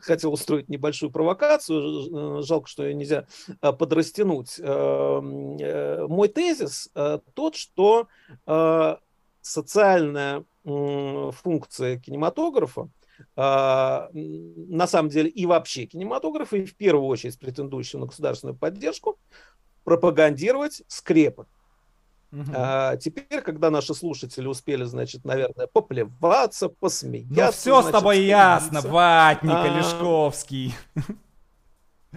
хотел устроить небольшую провокацию, жалко, что ее нельзя подрастянуть. Мой тезис тот, что социальная функция кинематографа, на самом деле и вообще кинематографа, и в первую очередь претендующего на государственную поддержку, пропагандировать скрепы. Теперь, когда наши слушатели успели, значит, наверное, поплеваться, посмеяться. Ну, все, значит, с тобой ясно, ватник, Лешковский.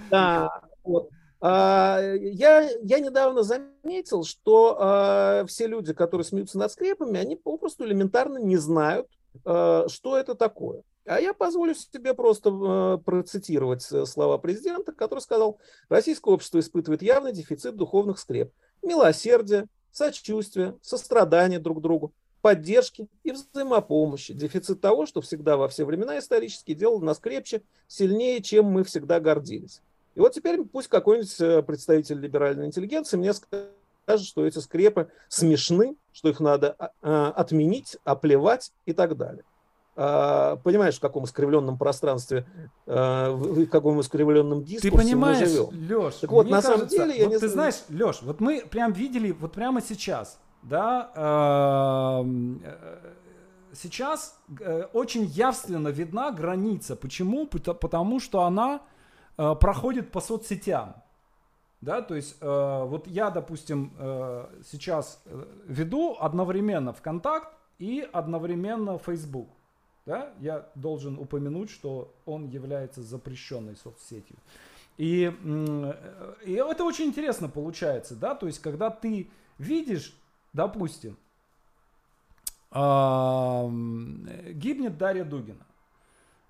Да, вот. Я недавно заметил, что все люди, которые смеются над скрепами, они попросту элементарно не знают, что это такое. А я позволю себе просто процитировать слова президента, который сказал: «Российское общество испытывает явный дефицит духовных скреп, милосердия, сочувствия, сострадания друг к другу, поддержки и взаимопомощи. Дефицит того, что всегда во все времена исторически делал нас крепче, сильнее, чем мы всегда гордились». И вот теперь пусть какой-нибудь представитель либеральной интеллигенции мне скажет, что эти скрепы смешны, что их надо отменить, оплевать и так далее. Понимаешь, в каком искривленном пространстве, в каком искривленном дискурсе мы живем. Леш, так вот, на самом деле, я не знаю. Ты знаешь, Леш, вот мы прям видели, вот прямо сейчас, да, сейчас очень явственно видна граница. Почему? Потому что она проходит по соцсетям. Да, то есть вот я, допустим, сейчас веду одновременно ВКонтакт и одновременно Facebook. Да? Я должен упомянуть, что он является запрещенной соцсетью. И это очень интересно получается, да, то есть когда ты видишь, допустим, гибнет Дарья Дугина,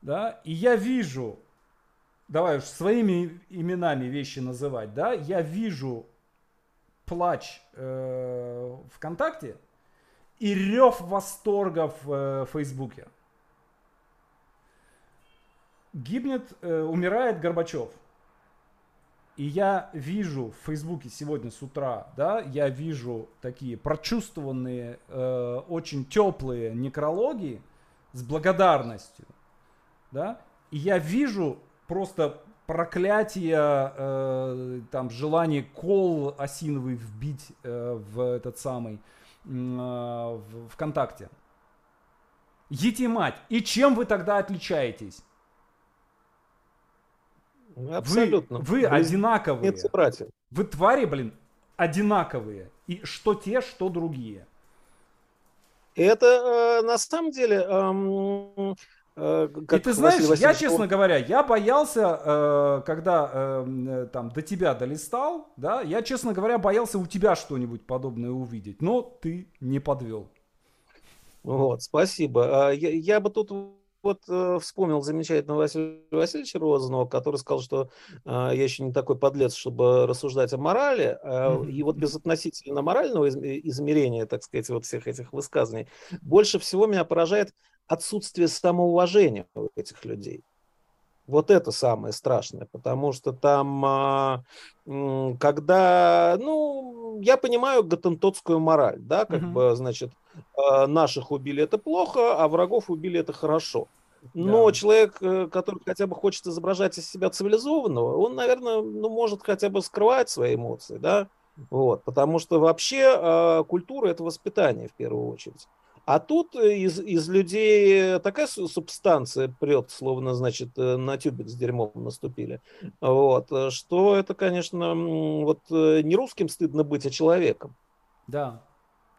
да, и я вижу, давай уж своими именами вещи называть, да, я вижу плач ВКонтакте и рев восторга в Фейсбуке. Гибнет, умирает Горбачев. И я вижу в Фейсбуке сегодня с утра, да, я вижу такие прочувствованные, очень теплые некрологи с благодарностью, да, и я вижу просто проклятие, там, желание кол осиновый вбить в этот самый, в ВКонтакте. Ети мать, и чем вы тогда отличаетесь? Абсолютно. Вы одинаковые. Вы твари, блин, одинаковые. И что те, что другие. Это на самом деле... И ты знаешь, я, честно говоря, я боялся, когда там до тебя долистал, да, я, честно говоря, боялся у тебя что-нибудь подобное увидеть, но ты не подвел. Вот, спасибо. Я бы тут... вот вспомнил замечательного Василия Васильевича Розанова, который сказал, что я еще не такой подлец, чтобы рассуждать о морали. И вот безотносительно морального измерения, так сказать, вот всех этих высказаний, больше всего меня поражает отсутствие самоуважения у этих людей. Вот это самое страшное, потому что там, когда, ну, я понимаю гатентотскую мораль, да, как бы, значит, наших убили — это плохо, а врагов убили — это хорошо. Но человек, который хотя бы хочет изображать из себя цивилизованного, он, наверное, ну, может хотя бы скрывать свои эмоции, да, вот, потому что вообще культура — это воспитание в первую очередь. А тут из людей такая субстанция прет, словно, значит, на тюбик с дерьмом наступили. Вот. Что это, конечно, вот не русским стыдно быть, а человеком. Да.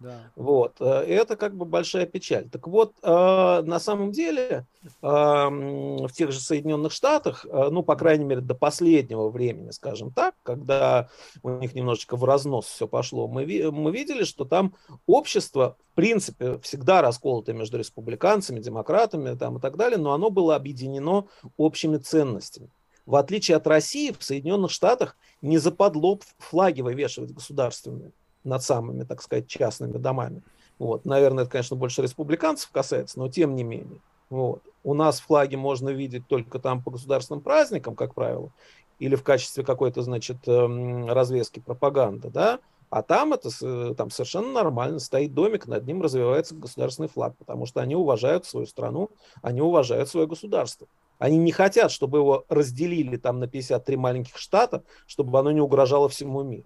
Да. Вот. Это как бы большая печаль. Так вот, на самом деле, в тех же Соединенных Штатах, ну, по крайней мере, до последнего времени, скажем так, когда у них немножечко в разнос все пошло, мы видели, что там общество, в принципе, всегда расколото между республиканцами, демократами там, и так далее, но оно было объединено общими ценностями. В отличие от России, в Соединенных Штатах не западло флаги вывешивать государственные над самыми, так сказать, частными домами. Вот. Наверное, это, конечно, больше республиканцев касается, но тем не менее. Вот. У нас флаги можно видеть только там по государственным праздникам, как правило, или в качестве какой-то, значит, развески пропаганды, да? А там это там совершенно нормально. Стоит домик, над ним развивается государственный флаг, потому что они уважают свою страну, они уважают свое государство. Они не хотят, чтобы его разделили там на 53 маленьких штата, чтобы оно не угрожало всему миру.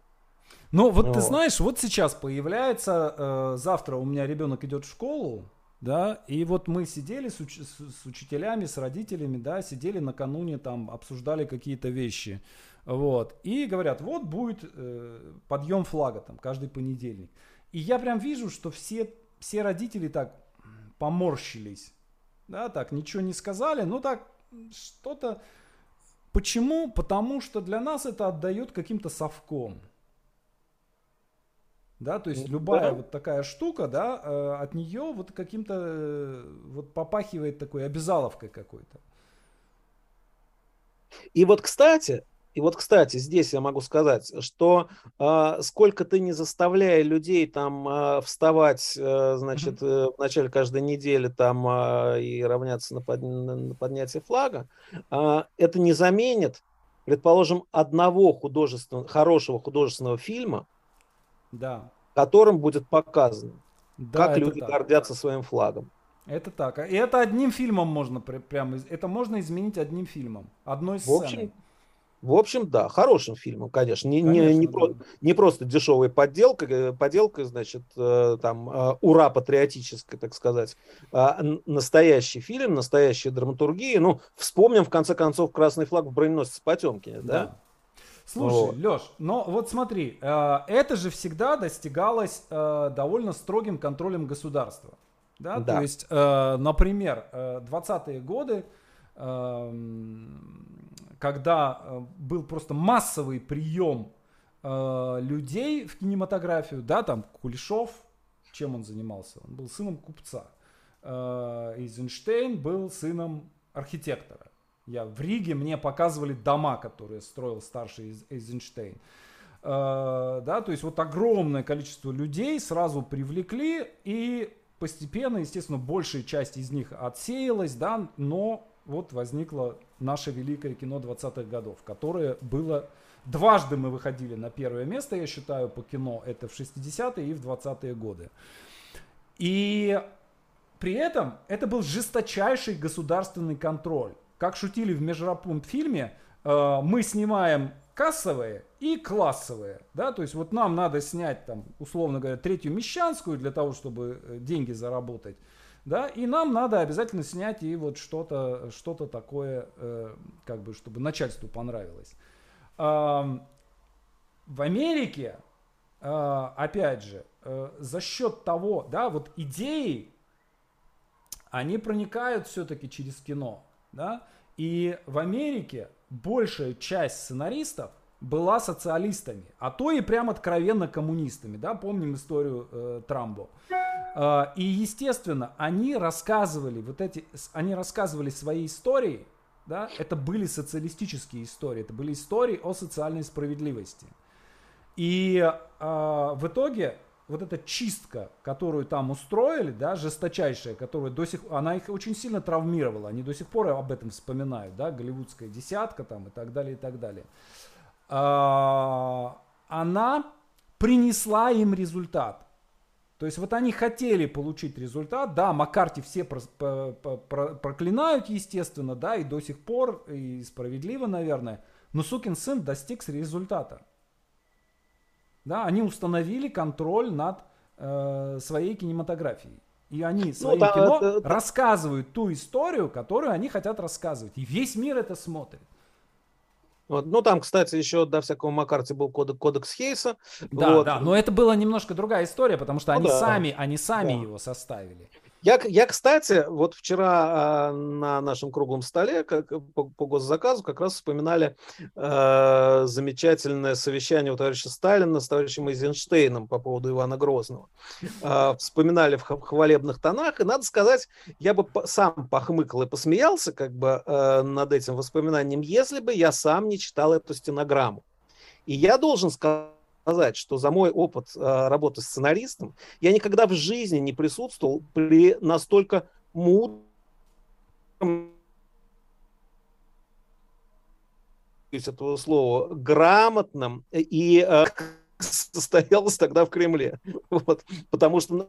Но вот ты знаешь, вот сейчас появляется, завтра у меня ребенок идет в школу, да, и вот мы сидели с учителями, с родителями, да, сидели накануне там, обсуждали какие-то вещи, вот, и говорят, вот будет подъем флага там каждый понедельник. И я прям вижу, что все родители так поморщились, да, так ничего не сказали, но так что-то... Почему? Потому что для нас это отдает каким-то совком. Да, то есть любая вот такая штука, да, от нее вот каким-то вот попахивает такой обязаловкой какой-то. И вот, кстати, здесь я могу сказать, что сколько ты не заставляй людей там вставать, значит, в начале каждой недели там и равняться на поднятие флага, это не заменит, предположим, одного хорошего художественного фильма, которым будет показано, да, как люди гордятся своим флагом. Это так. И это одним фильмом можно прямо... Это можно изменить одним фильмом, одной сценой. В общем, да, хорошим фильмом, конечно. Не просто дешевой поделкой, значит, там, ура патриотической, так сказать. Настоящий фильм, настоящая драматургия. Ну, вспомним, в конце концов, «Красный флаг» в «Броненосце Потемкина», да? Слушай, Леш, но вот смотри, это же всегда достигалось довольно строгим контролем государства. Да? Да. То есть, например, 20-е годы, когда был просто массовый прием людей в кинематографию, да, там Кулешов, чем он занимался? Он был сыном купца. Эйзенштейн был сыном архитектора. В Риге мне показывали дома, которые строил старший Эйзенштейн. Да, то есть вот огромное количество людей сразу привлекли, и постепенно, естественно, большая часть из них отсеялась, да, но вот возникло наше великое кино 20-х годов, которое было... Дважды мы выходили на первое место, я считаю, по кино. Это в 60-е и в 20-е годы. И при этом это был жесточайший государственный контроль. Как шутили в Межрапунт-фильме, мы снимаем кассовые и классовые. Да? То есть вот нам надо снять, там, условно говоря, третью Мещанскую для того, чтобы деньги заработать. Да? И нам надо обязательно снять и вот что-то такое, как бы, чтобы начальству понравилось. В Америке, опять же, за счет того, да, вот идеи, они проникают все-таки через кино. Да? И в Америке большая часть сценаристов была социалистами, а то и прям откровенно коммунистами. Да? Помним историю Трамбо. И, естественно, они рассказывали свои истории, да? Это были социалистические истории, это были истории о социальной справедливости. И в итоге вот эта чистка, которую там устроили, да, жесточайшая, которая до сих пор, она их очень сильно травмировала, они до сих пор об этом вспоминают, да, голливудская десятка там и так далее, и так далее. Она принесла им результат. То есть вот они хотели получить результат, да, Маккарти все проклинают, естественно, да, и до сих пор, и справедливо, наверное, но сукин сын достиг результата. Да, они установили контроль над своей кинематографией. И они своим кино рассказывают ту историю, которую они хотят рассказывать. И весь мир это смотрит. Вот. Ну, там, кстати, еще до всякого Маккарти был кодекс Хейса. Да, вот. Да, но это была немножко другая история, потому что они сами его составили. Я, кстати, вот вчера на нашем круглом столе по госзаказу как раз вспоминали замечательное совещание у товарища Сталина с товарищем Эйзенштейном по поводу Ивана Грозного. Вспоминали в хвалебных тонах, и, надо сказать, я бы сам похмыкал и посмеялся как бы над этим воспоминанием, если бы я сам не читал эту стенограмму. И я должен сказать, что за мой опыт работы сценаристом я никогда в жизни не присутствовал при настолько мудром, этого слова, грамотном, и состоялось тогда в Кремле. Вот. Потому что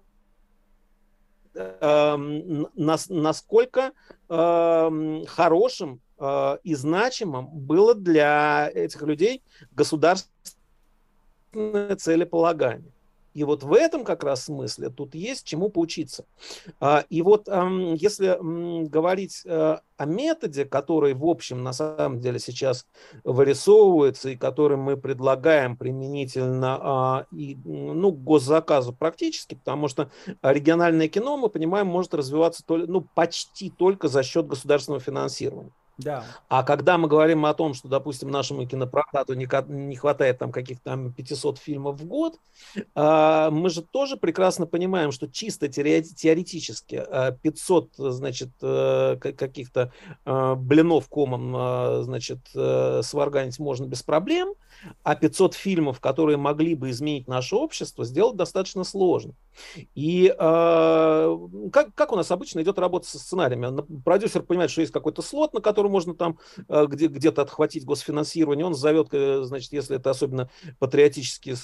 насколько хорошим и значимым было для этих людей государство, целеполагание. И вот в этом как раз смысле тут есть чему поучиться. И вот если говорить о методе, который в общем на самом деле сейчас вырисовывается и который мы предлагаем применительно к госзаказу практически, потому что региональное кино, мы понимаем, может развиваться почти только за счет государственного финансирования. Да. А когда мы говорим о том, что, допустим, нашему кинопрокату не хватает там каких-то 500 фильмов в год, мы же тоже прекрасно понимаем, что чисто теоретически 500, значит, каких-то блинов комом, значит, сварганить можно без проблем, а 500 фильмов, которые могли бы изменить наше общество, сделать достаточно сложно. И как у нас обычно идет работа со сценариями? Продюсер понимает, что есть какой-то слот, на который можно там где-то отхватить госфинансирование. Он зовет, значит, если это особенно патриотический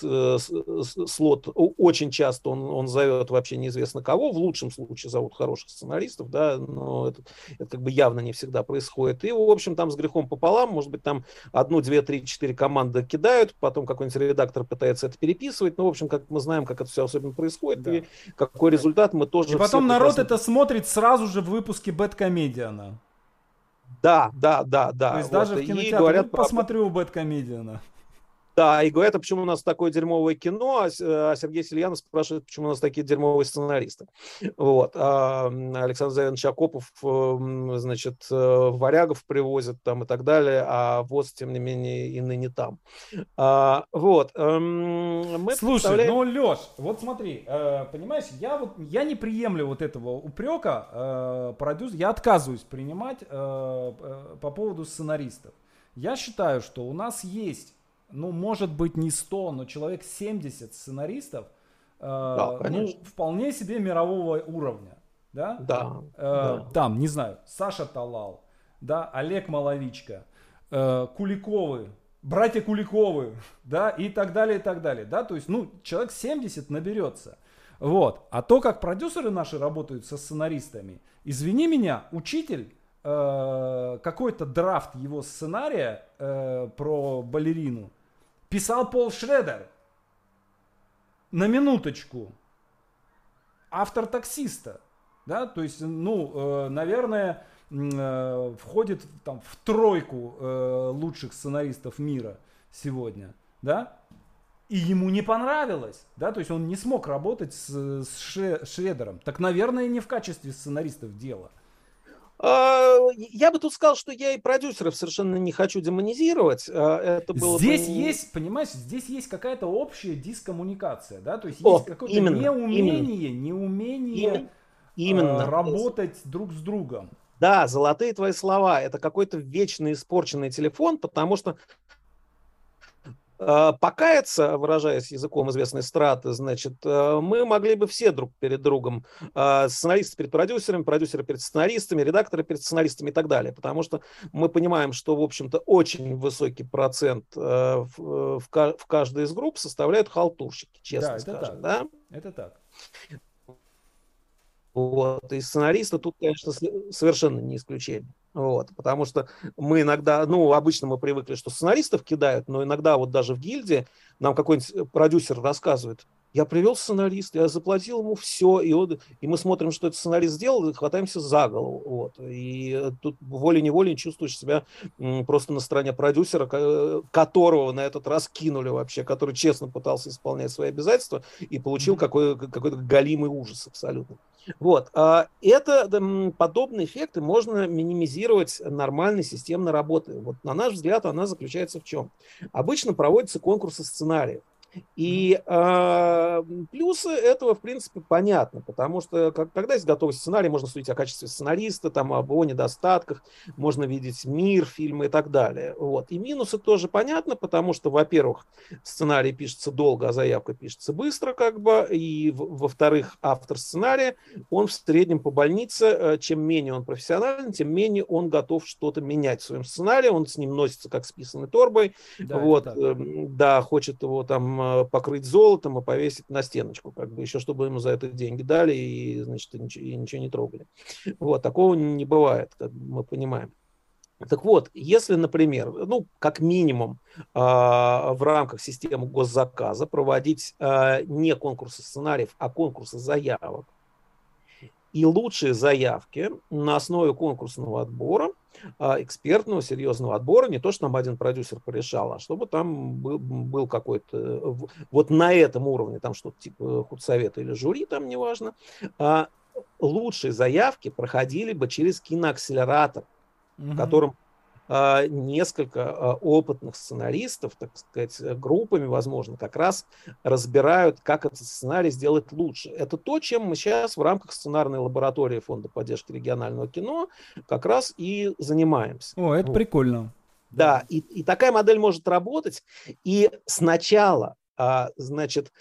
слот, очень часто он зовет вообще неизвестно кого. В лучшем случае зовут хороших сценаристов, да, но это как бы явно не всегда происходит. И, в общем, там с грехом пополам, может быть, там 1, 2, 3, 4 команды кидают, потом какой-нибудь редактор пытается это переписывать. Ну, в общем, как мы знаем, как это все особенно происходит, да. И какой результат мы тоже... И потом народ прекрасно... это смотрит сразу же в выпуске «Бэдкомедиана». Да. То есть вот. Даже в кинотеатре говорят, посмотрю у Бэдкомедиана. Да, и говорят, а почему у нас такое дерьмовое кино, а Сергей Сельянов спрашивает, почему у нас такие дерьмовые сценаристы. Вот. А Александр Завинович Акопов, значит, варягов привозит там и так далее, а ВОЗ, тем не менее, и ныне там. Вот. Слушай, Леш, вот смотри, понимаешь, я не приемлю вот этого упрека продюсера, я отказываюсь принимать по поводу сценаристов. Я считаю, что у нас есть... может быть, не 100, но человек 70 сценаристов, вполне себе мирового уровня. Да? Да. Там, не знаю, Саша Талал, да, Олег Маловичка, Куликовы, братья Куликовы, да, и так далее, и так далее. Да? То есть, человек 70 наберется. Вот. А то, как продюсеры наши работают со сценаристами, извини меня, учитель... какой-то драфт его сценария про балерину писал Пол Шредер. На минуточку. Автор «Таксиста». Да? То есть, наверное, входит там, в тройку лучших сценаристов мира сегодня. Да? И ему не понравилось. Да? То есть он не смог работать с Шредером. Так, наверное, не в качестве сценаристов дело. Я бы тут сказал, что я и продюсеров совершенно не хочу демонизировать. Это было здесь бы... есть, понимаешь, здесь есть какая-то общая дискоммуникация, да, то есть есть какое-то неумение работать друг с другом. Да, золотые твои слова, это какой-то вечно испорченный телефон, потому что покаяться, выражаясь языком известной страты, значит, мы могли бы все друг перед другом, сценаристы перед продюсерами, продюсеры перед сценаристами, редакторы перед сценаристами и так далее, потому что мы понимаем, что, в общем-то, очень высокий процент в каждой из групп составляют халтурщики, честно скажем. Да, это так. Вот. И сценаристы тут, конечно, совершенно не исключение. Вот. Потому что мы иногда, ну, обычно мы привыкли, что сценаристов кидают, но иногда вот даже в гильдии нам какой-нибудь продюсер рассказывает, я привел сценариста, я заплатил ему все, и мы смотрим, что этот сценарист сделал, и хватаемся за голову. Вот. И тут волей-неволей чувствуешь себя просто на стороне продюсера, которого на этот раз кинули вообще, который честно пытался исполнять свои обязательства и получил какой-то голимый ужас абсолютно. Вот. Это подобные эффекты можно минимизировать нормальной системной работой. Вот, на наш взгляд, она заключается в чем? Обычно проводятся конкурсы сценариев. И плюсы этого, в принципе, понятно, потому что когда есть готовый сценарий, можно судить о качестве сценариста, там, об его недостатках, можно видеть мир, фильмы и так далее. Вот. И минусы тоже понятно, потому что, во-первых, сценарий пишется долго, а заявка пишется быстро, как бы, и, во-вторых, автор сценария, он в среднем по больнице, чем менее он профессионален, тем менее он готов что-то менять в своем сценарии, он с ним носится как с писаной торбой, да, вот, да, хочет его там покрыть золотом и повесить на стеночку, как бы еще, чтобы ему за это деньги дали и, значит, и ничего не трогали. Вот, такого не бывает, как мы понимаем. Так вот, если, например, ну, как минимум в рамках системы госзаказа проводить не конкурсы сценариев, а конкурсы заявок, и лучшие заявки на основе конкурсного отбора, экспертного, серьезного отбора, не то, что там один продюсер порешал, а чтобы там был какой-то, вот на этом уровне, там что-то типа худсовета или жюри, там неважно, лучшие заявки проходили бы через киноакселератор, в котором несколько опытных сценаристов, так сказать, группами, возможно, как раз разбирают, как этот сценарий сделать лучше. Это то, чем мы сейчас в рамках сценарной лаборатории Фонда поддержки регионального кино как раз и занимаемся. О, это прикольно. Да, и такая модель может работать. И сначала, значит,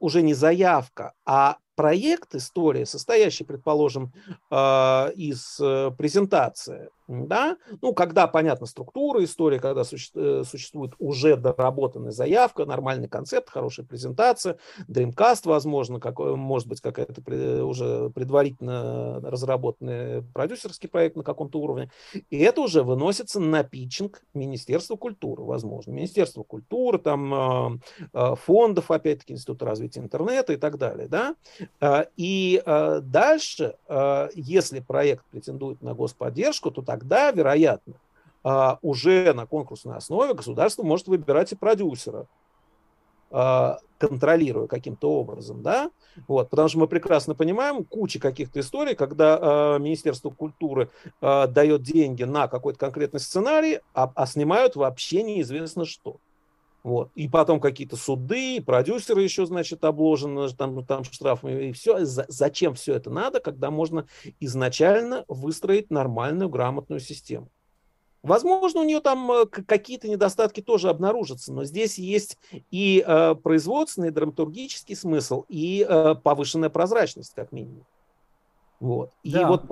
уже не заявка, а проект истории, состоящий, предположим, из презентации, да, ну, когда понятна структура истории, когда существует уже доработанная заявка, нормальный концепт, хорошая презентация, Dreamcast, возможно, может быть, какая-то уже предварительно разработанный продюсерский проект на каком-то уровне, и это уже выносится на питчинг Министерства культуры, возможно, Министерства культуры, там, фондов, опять-таки, Института развития интернета и так далее, да, и дальше, если проект претендует на господдержку, то тогда, вероятно, уже на конкурсной основе государство может выбирать и продюсера, контролируя каким-то образом, да, вот, потому что мы прекрасно понимаем кучу каких-то историй, когда Министерство культуры дает деньги на какой-то конкретный сценарий, а снимают вообще неизвестно что. Вот. И потом какие-то суды, продюсеры еще, значит, обложены там штрафами, и все. Зачем все это надо, когда можно изначально выстроить нормальную, грамотную систему? Возможно, у нее там какие-то недостатки тоже обнаружатся, но здесь есть и производственный, и драматургический смысл, и повышенная прозрачность, как минимум. Вот. Да. И вот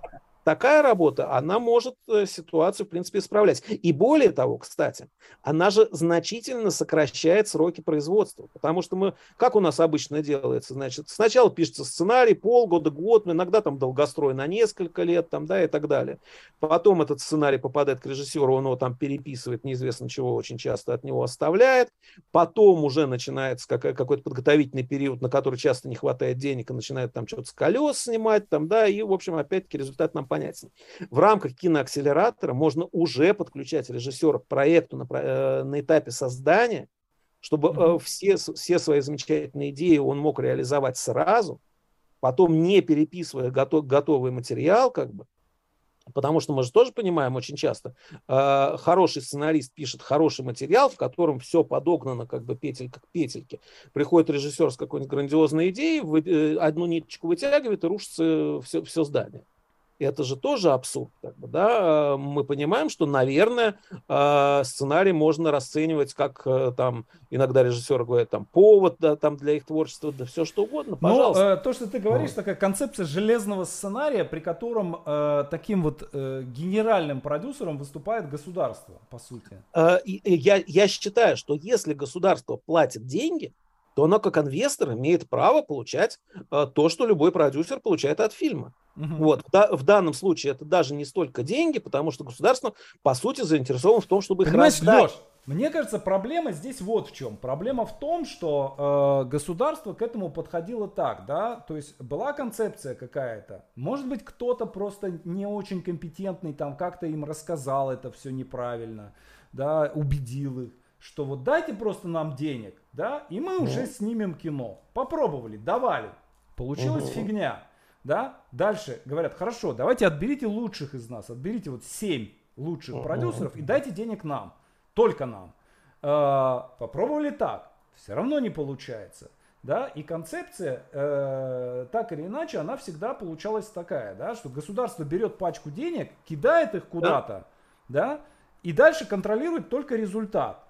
такая работа, она может ситуацию, в принципе, исправлять. И более того, кстати, она же значительно сокращает сроки производства. Потому что мы, как у нас обычно делается, значит, сначала пишется сценарий, полгода, год, иногда там долгострой на несколько лет, там, да, и так далее. Потом этот сценарий попадает к режиссеру, он его там переписывает, неизвестно чего, очень часто от него оставляет. Потом уже начинается какой-то подготовительный период, на который часто не хватает денег, и начинает там что-то с колес снимать, там, да, и, в общем, опять-таки результат нам понятен. В рамках киноакселератора можно уже подключать режиссера к проекту на этапе создания, чтобы все свои замечательные идеи он мог реализовать сразу, потом не переписывая готовый материал, как бы, Потому что мы же тоже понимаем очень часто, хороший сценарист пишет хороший материал, в котором все подогнано как бы петелька к петельке. Приходит режиссер с какой-нибудь грандиозной идеей, одну ниточку вытягивает и рушится все здание. Это же тоже абсурд, как бы, да? Мы понимаем, что, наверное, сценарий можно расценивать как там иногда режиссеры говорят там повод, да, там для их творчества, да, все что угодно. Пожалуйста. Но то, что ты говоришь, такая концепция железного сценария, при котором таким вот генеральным продюсером выступает государство, по сути. Я считаю, что если государство платит деньги, то оно как инвестор имеет право получать то, что любой продюсер получает от фильма. Угу. Вот. В данном случае это даже не столько деньги, потому что государство, по сути, заинтересовано в том, чтобы их раздать. Леш, мне кажется, проблема здесь вот в чем. Проблема в том, что государство к этому подходило так, да, то есть была концепция какая-то, может быть, кто-то просто не очень компетентный там как-то им рассказал это все неправильно, да, убедил их, что вот дайте просто нам денег, да, и мы уже снимем кино. Попробовали, давали, получилась фигня. Да? Дальше говорят, хорошо, давайте отберите лучших из нас, отберите вот 7 лучших продюсеров и дайте денег нам, только нам. Попробовали так, все равно не получается. Да? И концепция, так или иначе, она всегда получалась такая, да? Что государство берет пачку денег, кидает их куда-то, да? И дальше контролирует только результат.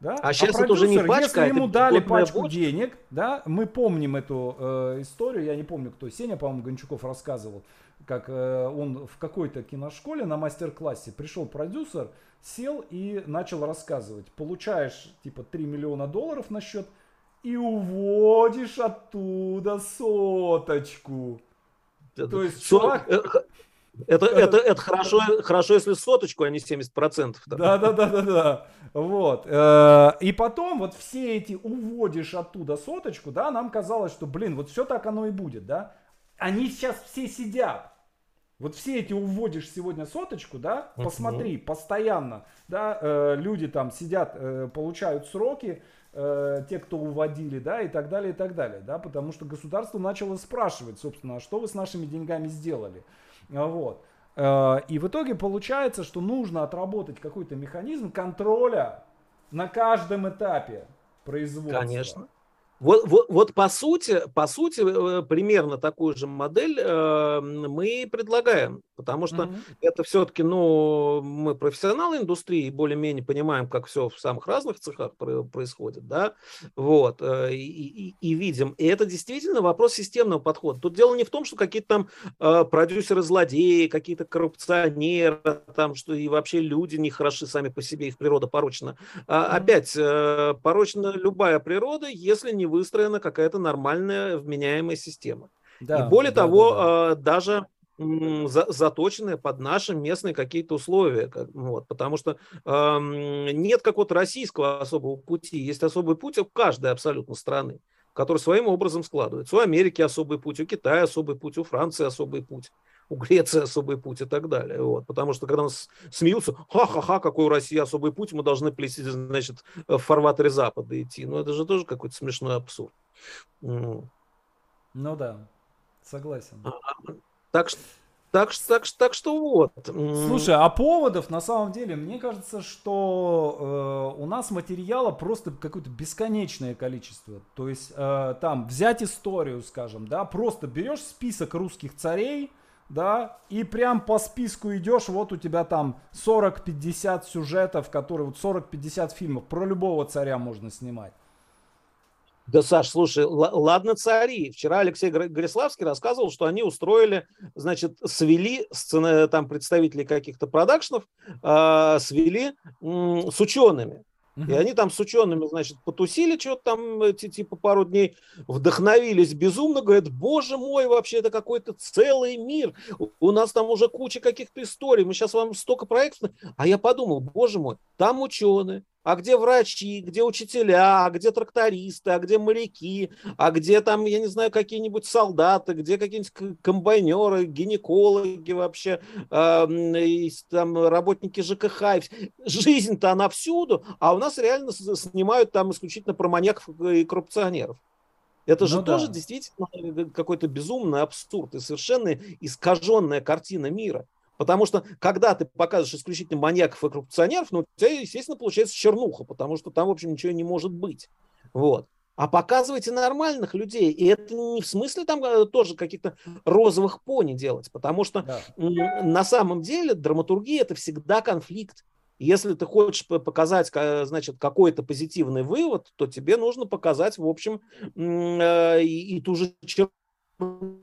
Да? А сейчас продюсер, это уже не пачка, если ему дали пачку денег, да, мы помним эту историю, я не помню кто, Сеня, по-моему, Гончуков рассказывал, как он в какой-то киношколе на мастер-классе пришел продюсер, сел и начал рассказывать, получаешь типа 3 миллиона долларов на счет и уводишь оттуда соточку. То есть чувак... Это хорошо, если соточку, а не 70%. Да. Вот. И потом вот все эти уводишь оттуда соточку, да, нам казалось, что, блин, вот все так оно и будет, да. Они сейчас все сидят. Вот все эти уводишь сегодня соточку, да, посмотри, постоянно, да, люди там сидят, получают сроки, те, кто уводили, да, и так далее, да, потому что государство начало спрашивать, собственно, а что вы с нашими деньгами сделали? Вот. И в итоге получается, что нужно отработать какой-то механизм контроля на каждом этапе производства. Конечно. Вот по сути, примерно такую же модель мы предлагаем, потому что это все-таки, ну, мы профессионалы индустрии, более-менее понимаем, как все в самых разных цехах происходит, да, вот, и видим. И это действительно вопрос системного подхода. Тут дело не в том, что какие-то там продюсеры-злодеи, какие-то коррупционеры, там, что и вообще люди нехороши сами по себе, их природа порочна. Опять, порочна любая природа, если не выстроена какая-то нормальная вменяемая система. Да, и более того, даже заточенные под наши местные какие-то условия. Вот, потому что нет какого-то российского особого пути. Есть особый путь у каждой абсолютно страны, который своим образом складывается. У Америки особый путь, у Китая особый путь, у Франции особый путь, у Греции особый путь и так далее. Вот. Потому что когда нас смеются, ха-ха-ха, какой у России особый путь, мы должны плести, значит, в фарватере Запада идти. Ну, это же тоже какой-то смешной абсурд. Ну да, согласен. Так что вот. Слушай, а поводов, на самом деле, мне кажется, что у нас материала просто какое-то бесконечное количество. То есть там взять историю, скажем, да, просто берешь список русских царей, да, и прям по списку идешь, вот у тебя там 40-50 сюжетов, которые вот 40-50 фильмов, про любого царя можно снимать. Да, Саш, слушай, ладно цари. Вчера Алексей Гореславский рассказывал, что они устроили, значит, свели там представителей каких-то продакшнов, свели с учеными. И они там с учеными, значит, потусили что-то там, типа пару дней, вдохновились безумно, говорят, боже мой, вообще это какой-то целый мир, у нас там уже куча каких-то историй, мы сейчас вам столько проектов... А я подумал, боже мой, там ученые, а где врачи, где учителя, а где трактористы, а где моряки, а где там, я не знаю, какие-нибудь солдаты, где какие-нибудь комбайнеры, гинекологи вообще, там работники ЖКХ. Жизнь-то она всюду, а у нас реально снимают там исключительно про маньяков и коррупционеров. Это же тоже действительно какой-то безумный абсурд и совершенно искаженная картина мира. Потому что, когда ты показываешь исключительно маньяков и коррупционеров, ну, у тебя, естественно, получается чернуха, потому что там, в общем, ничего не может быть. Вот. А показывайте нормальных людей. И это не в смысле там тоже каких-то розовых пони делать, потому что на самом деле драматургия – это всегда конфликт. Если ты хочешь показать, значит, какой-то позитивный вывод, то тебе нужно показать, в общем, и ту же чернуху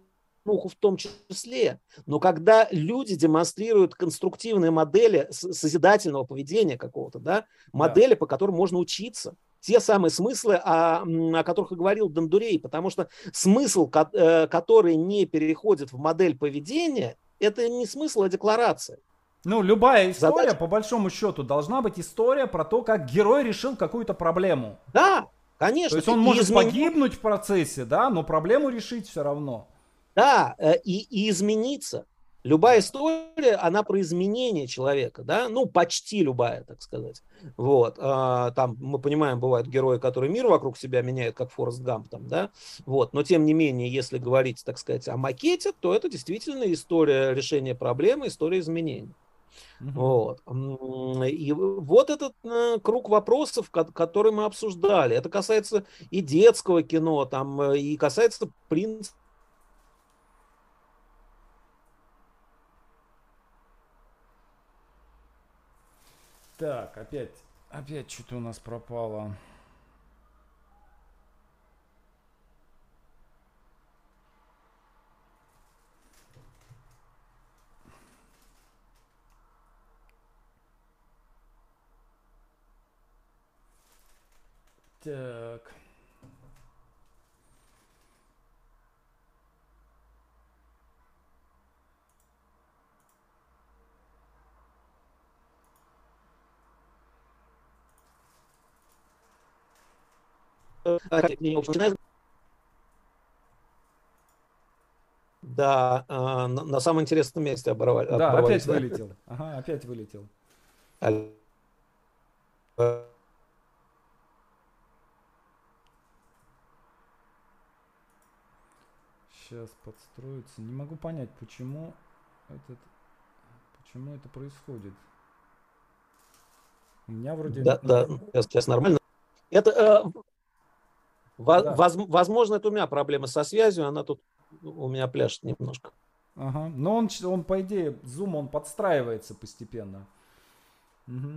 в том числе. Но когда люди демонстрируют конструктивные модели созидательного поведения какого-то, да, модели, по которым можно учиться, те самые смыслы, о которых и говорил Дондурей, потому что смысл, который не переходит в модель поведения, это не смысл, а декларация. Ну, любая история, по большому счету, должна быть история про то, как герой решил какую-то проблему. Да, конечно. То есть он может погибнуть в процессе, да, но проблему решить все равно. Да, и измениться. Любая история, она про изменение человека, да, ну, почти любая, так сказать. Вот, там, мы понимаем, бывают герои, которые мир вокруг себя меняют, как Форрест Гамп, там, да, вот, но тем не менее, если говорить, так сказать, о макете, то это действительно история решения проблемы, история изменений. Вот. И вот этот круг вопросов, который мы обсуждали, это касается и детского кино, там, и касается принципа. Так, опять что-то у нас пропало. Так. Да, на самом интересном месте оборвали. Да, опять вылетел. Ага, опять вылетел. Сейчас подстроится. Не могу понять, почему это происходит. У меня вроде... Да, сейчас нормально. Это... Возможно, это у меня проблема со связью, она тут у меня пляшет немножко. Ага. Но он, по идее, Zoom, он подстраивается постепенно. Угу.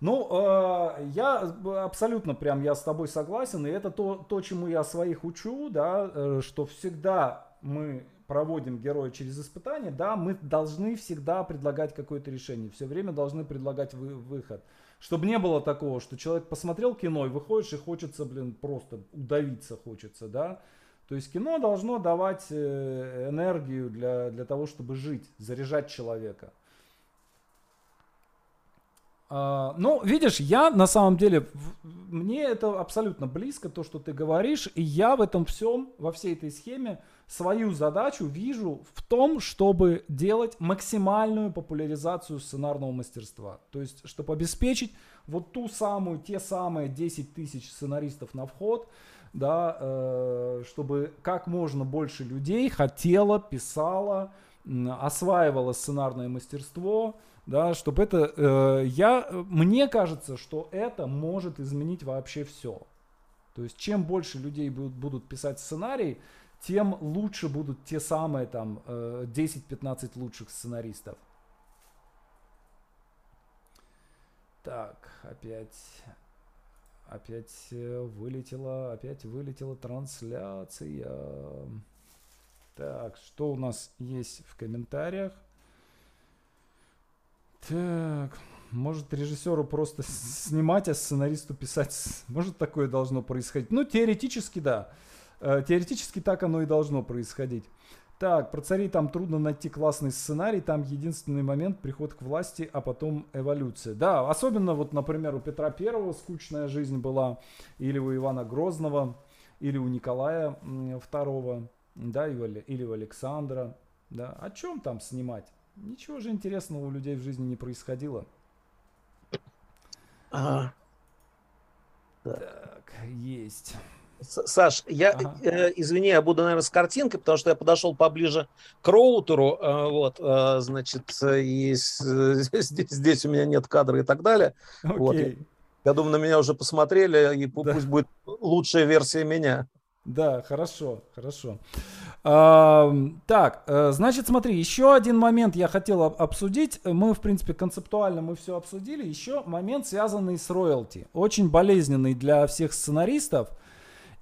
Ну, я абсолютно прям, я с тобой согласен, и это то, чему я своих учу, да, что всегда мы проводим героя через испытания, да, мы должны всегда предлагать какое-то решение, все время должны предлагать выход. Чтобы не было такого, что человек посмотрел кино и выходишь, и хочется, блин, просто удавиться хочется, да. То есть кино должно давать энергию для того, чтобы жить, заряжать человека. Ну, видишь, я на самом деле, мне это абсолютно близко, то, что ты говоришь, и я в этом всем, во всей этой схеме, свою задачу вижу в том, чтобы делать максимальную популяризацию сценарного мастерства. То есть, чтобы обеспечить вот те самые 10 тысяч сценаристов на вход, да, чтобы как можно больше людей хотело, писало, осваивало сценарное мастерство, да, чтобы это... мне кажется, что это может изменить вообще все. То есть, чем больше людей будут писать сценарий, тем лучше будут те самые там 10-15 лучших сценаристов. Так, опять вылетела трансляция. Так, что у нас есть в комментариях? Так, может, режиссеру просто снимать, а сценаристу писать? Может, такое должно происходить? Ну, теоретически, да. Теоретически так оно и должно происходить. Так, про царей там трудно найти классный сценарий, там единственный момент — приход к власти, а потом эволюция. Да, особенно вот, например, у Петра Первого скучная жизнь была, или у Ивана Грозного, или у Николая Второго, да, или у Александра. Да. О чем там снимать? Ничего же интересного у людей в жизни не происходило. Ага. Так, есть... Саш, я, извини, я буду, наверное, с картинкой, потому что я подошел поближе к роутеру, вот, значит, и здесь у меня нет кадра и так далее. Okay. Вот. Я думаю, на меня уже посмотрели, и пусть будет лучшая версия меня. Да, хорошо, хорошо. Так, значит, смотри, еще один момент я хотел обсудить. Мы, в принципе, концептуально мы все обсудили. Еще момент, связанный с роялти. Очень болезненный для всех сценаристов.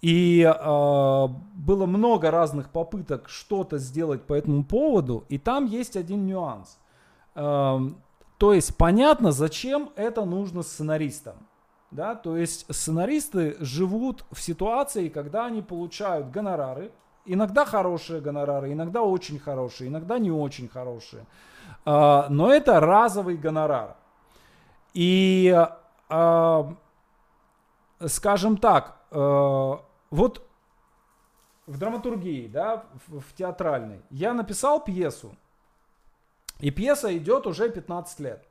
И было много разных попыток что-то сделать по этому поводу. И там есть один нюанс. То есть понятно, зачем это нужно сценаристам. Да? То есть сценаристы живут в ситуации, когда они получают гонорары. Иногда хорошие гонорары, иногда очень хорошие, иногда не очень хорошие. Но это разовый гонорар. И, скажем так, вот в драматургии, да, в театральной, я написал пьесу, и пьеса идет уже 15 лет.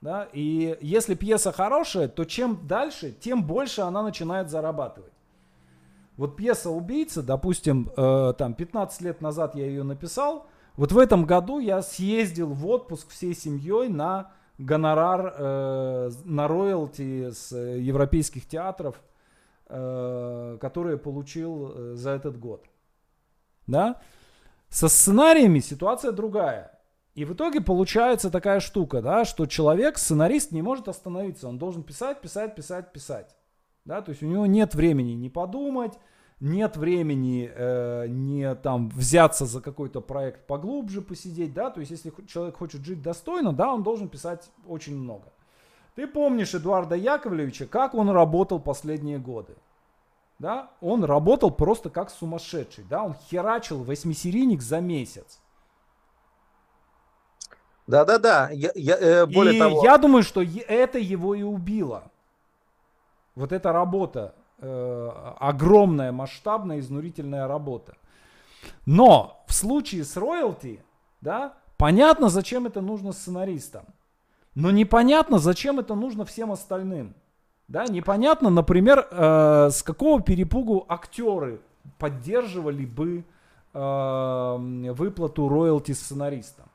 Да? И если пьеса хорошая, то чем дальше, тем больше она начинает зарабатывать. Вот пьеса «Убийца», допустим, там 15 лет назад я ее написал. Вот в этом году я съездил в отпуск всей семьей на гонорар, на роялти с европейских театров, которые получил за этот год. Да? Со сценариями ситуация другая. И в итоге получается такая штука, да, что человек, сценарист, не может остановиться. Он должен писать, писать, писать, писать. Да, то есть у него нет времени не подумать, нет времени не там взяться за какой-то проект поглубже посидеть, да, то есть если человек хочет жить достойно, да, он должен писать очень много. Ты помнишь Эдуарда Яковлевича, как он работал последние годы, да, он работал просто как сумасшедший, да, он херачил 8-серийник за месяц. Да-да-да, более того. И я думаю, что это его и убило. Вот эта работа, огромная, масштабная, изнурительная работа. Но в случае с роялти, да, понятно, зачем это нужно сценаристам. Но непонятно, зачем это нужно всем остальным. Да, непонятно, например, с какого перепугу актеры поддерживали бы выплату роялти сценаристам.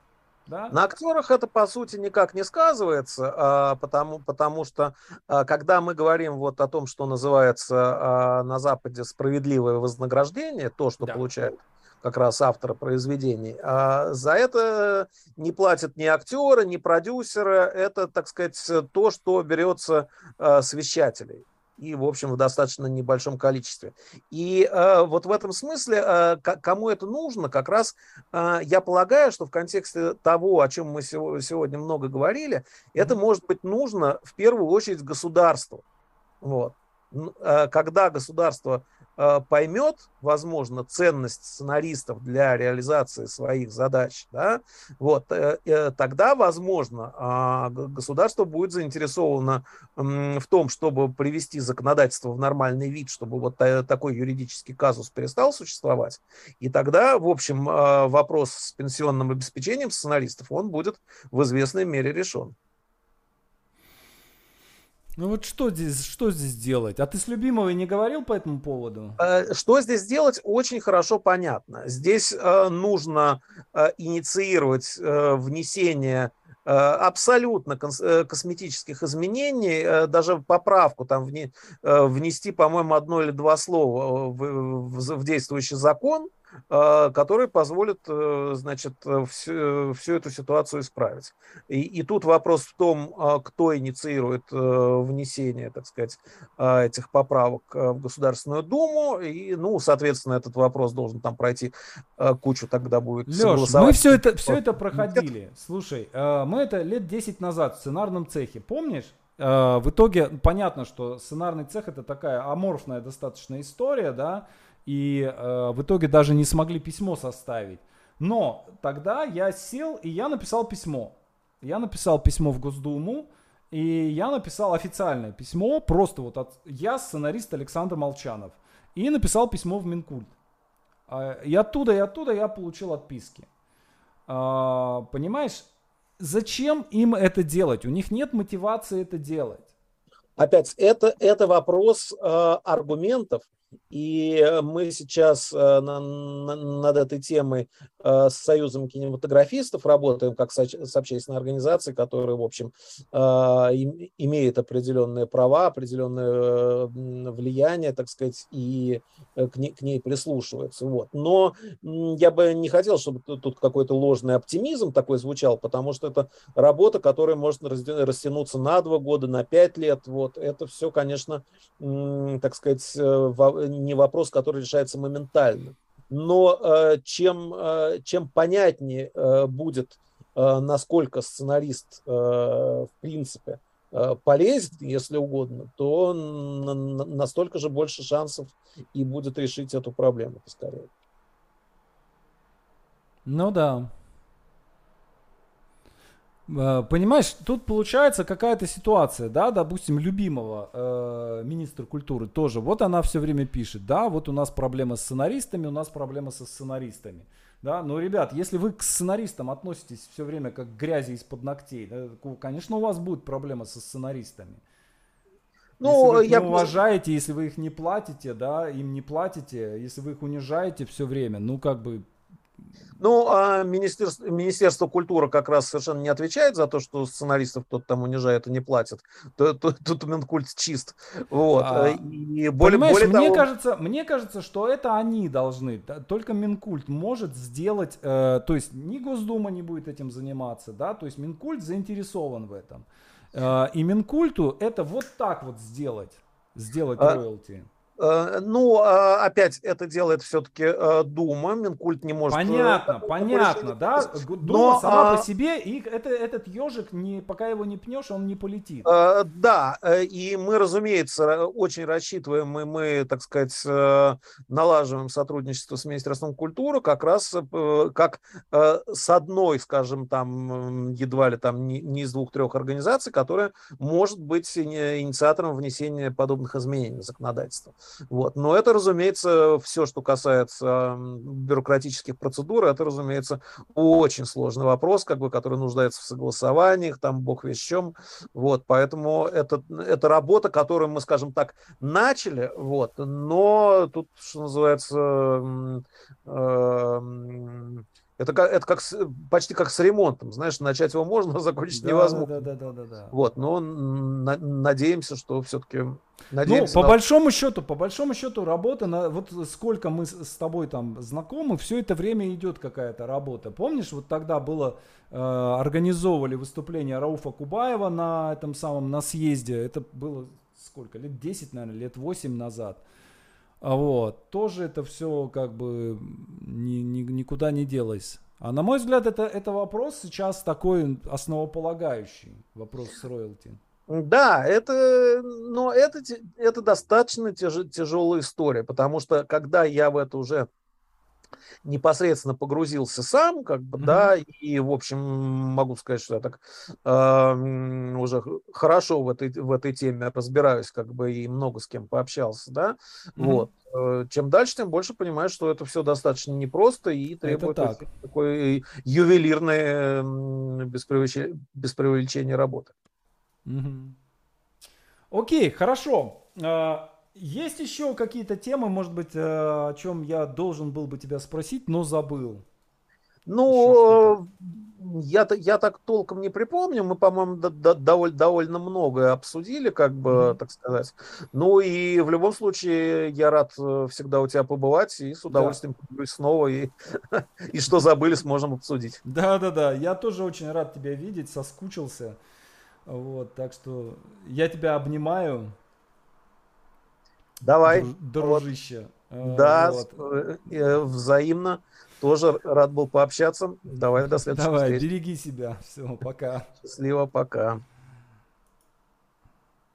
Да? На актерах это, по сути, никак не сказывается, потому что, когда мы говорим вот о том, что называется на Западе справедливое вознаграждение, то, что получают как раз авторы произведений, за это не платят ни актеры, ни продюсеры, это, так сказать, то, что берется с вещателей. И, в общем, в достаточно небольшом количестве. И вот в этом смысле, кому это нужно, как раз я полагаю, что в контексте того, о чем мы сегодня много говорили, это может быть нужно в первую очередь государству. Вот. Когда государство поймет, возможно, ценность сценаристов для реализации своих задач, да, вот, тогда, возможно, государство будет заинтересовано в том, чтобы привести законодательство в нормальный вид, чтобы вот такой юридический казус перестал существовать. И тогда, в общем, вопрос с пенсионным обеспечением сценаристов, он будет в известной мере решен. Ну вот что здесь делать? А ты с Любимовой не говорил по этому поводу? Что здесь делать, очень хорошо понятно. Здесь нужно инициировать внесение абсолютно косметических изменений, даже поправку там внести, по-моему, одно или два слова в действующий закон, который позволит, значит, всю эту ситуацию исправить. И тут вопрос в том, кто инициирует внесение, так сказать, этих поправок в Государственную Думу. И, ну, соответственно, этот вопрос должен там пройти кучу, тогда будет согласовать. Леш, мы все это проходили. Нет. Слушай, мы это лет 10 назад в сценарном цехе, помнишь? В итоге понятно, что сценарный цех — это такая аморфная достаточно история, да, и в итоге даже не смогли письмо составить. Но тогда я сел и я написал письмо. Я написал письмо в Госдуму, и я написал официальное письмо, просто вот я сценарист Александр Молчанов, и написал письмо в Минкульт. И оттуда я получил отписки. Понимаешь, зачем им это делать? У них нет мотивации это делать. Опять, это вопрос аргументов И мы сейчас над этой темой с Союзом кинематографистов работаем как с общественной организацией, которая, в общем, имеет определенные права, определенное влияние, так сказать, и к ней прислушивается. Вот. Но я бы не хотел, чтобы тут какой-то ложный оптимизм такой звучал, потому что это работа, которая может растянуться на 2 года, на 5 лет. Вот. Это все, конечно, так сказать, не вопрос, который решается моментально. Но чем понятнее будет, насколько сценарист в принципе полезет, если угодно, то настолько же больше шансов и будет решить эту проблему поскорее. Ну да. Понимаешь, тут получается какая-то ситуация, да, допустим, любимого министра культуры тоже, вот она все время пишет, да, вот у нас проблема с сценаристами, у нас проблема со сценаристами, да, но, ребят, если вы к сценаристам относитесь все время как к грязи из-под ногтей, да, конечно, у вас будет проблема со сценаристами. Ну, если вы их не уважаете, если вы их не платите, да, им не платите, если вы их унижаете все время, ну, как бы... Ну, а Министерство культуры как раз совершенно не отвечает за то, что сценаристов кто-то там унижает и не платит. Тут менткульт чист. Вот. И более того... мне кажется, что это они должны. Только Минкульт может сделать... то есть ни Госдума не будет этим заниматься, да? То есть Минкульт заинтересован в этом. И Минкульту это вот так вот сделать роялти. Ну, опять это делает все-таки Дума, Минкульт не может... Понятно, да? Дума сама по себе, и этот ежик, пока его не пнешь, он не полетит. Да, и мы, разумеется, очень рассчитываем, и мы, так сказать, налаживаем сотрудничество с Министерством культуры, как раз как с одной, скажем, там, едва ли там не из 2-3 организаций, которая может быть инициатором внесения подобных изменений в законодательство. Вот. Но это, разумеется, все, что касается бюрократических процедур, это, разумеется, очень сложный вопрос, как бы, который нуждается в согласованиях, там, бог весть в чем. Вот. Поэтому это работа, которую мы, скажем так, начали, вот, но тут, что называется, это как почти как с ремонтом, знаешь, начать его можно, а закончить невозможно. Да. Вот, но надеемся, что все-таки... Надеемся, по большому счету работа, вот сколько мы с тобой там знакомы, все это время идет какая-то работа. Помнишь, вот тогда было, организовывали выступление Рауфа Кубаева на этом самом, на съезде, это было сколько, лет 10, наверное, лет 8 назад. Вот. Тоже это все как бы никуда не делось. А на мой взгляд, это вопрос сейчас такой основополагающий. Вопрос с роялти. Да, это достаточно тяжелая история, потому что когда я в это уже непосредственно погрузился сам, как бы, да, и, в общем, могу сказать, что я так уже хорошо в этой теме разбираюсь, как бы, и много с кем пообщался, да, вот. Чем дальше, тем больше понимаешь, что это все достаточно непросто и требует такой ювелирной, без преувеличения, работы. Окей, хорошо. Есть еще какие-то темы, может быть, о чем я должен был бы тебя спросить, но забыл? Ну, я так толком не припомню. Мы, по-моему, довольно многое обсудили, как бы, так сказать. Ну и в любом случае я рад всегда у тебя побывать и с удовольствием поговорю снова. И что забыли, сможем обсудить. Да. Я тоже очень рад тебя видеть, соскучился. Вот, так что я тебя обнимаю. Давай, дружище. Вот. Да, вот. Взаимно. Тоже рад был пообщаться. Давай до следующей встречи. Береги себя. Все, пока. Счастливо, пока.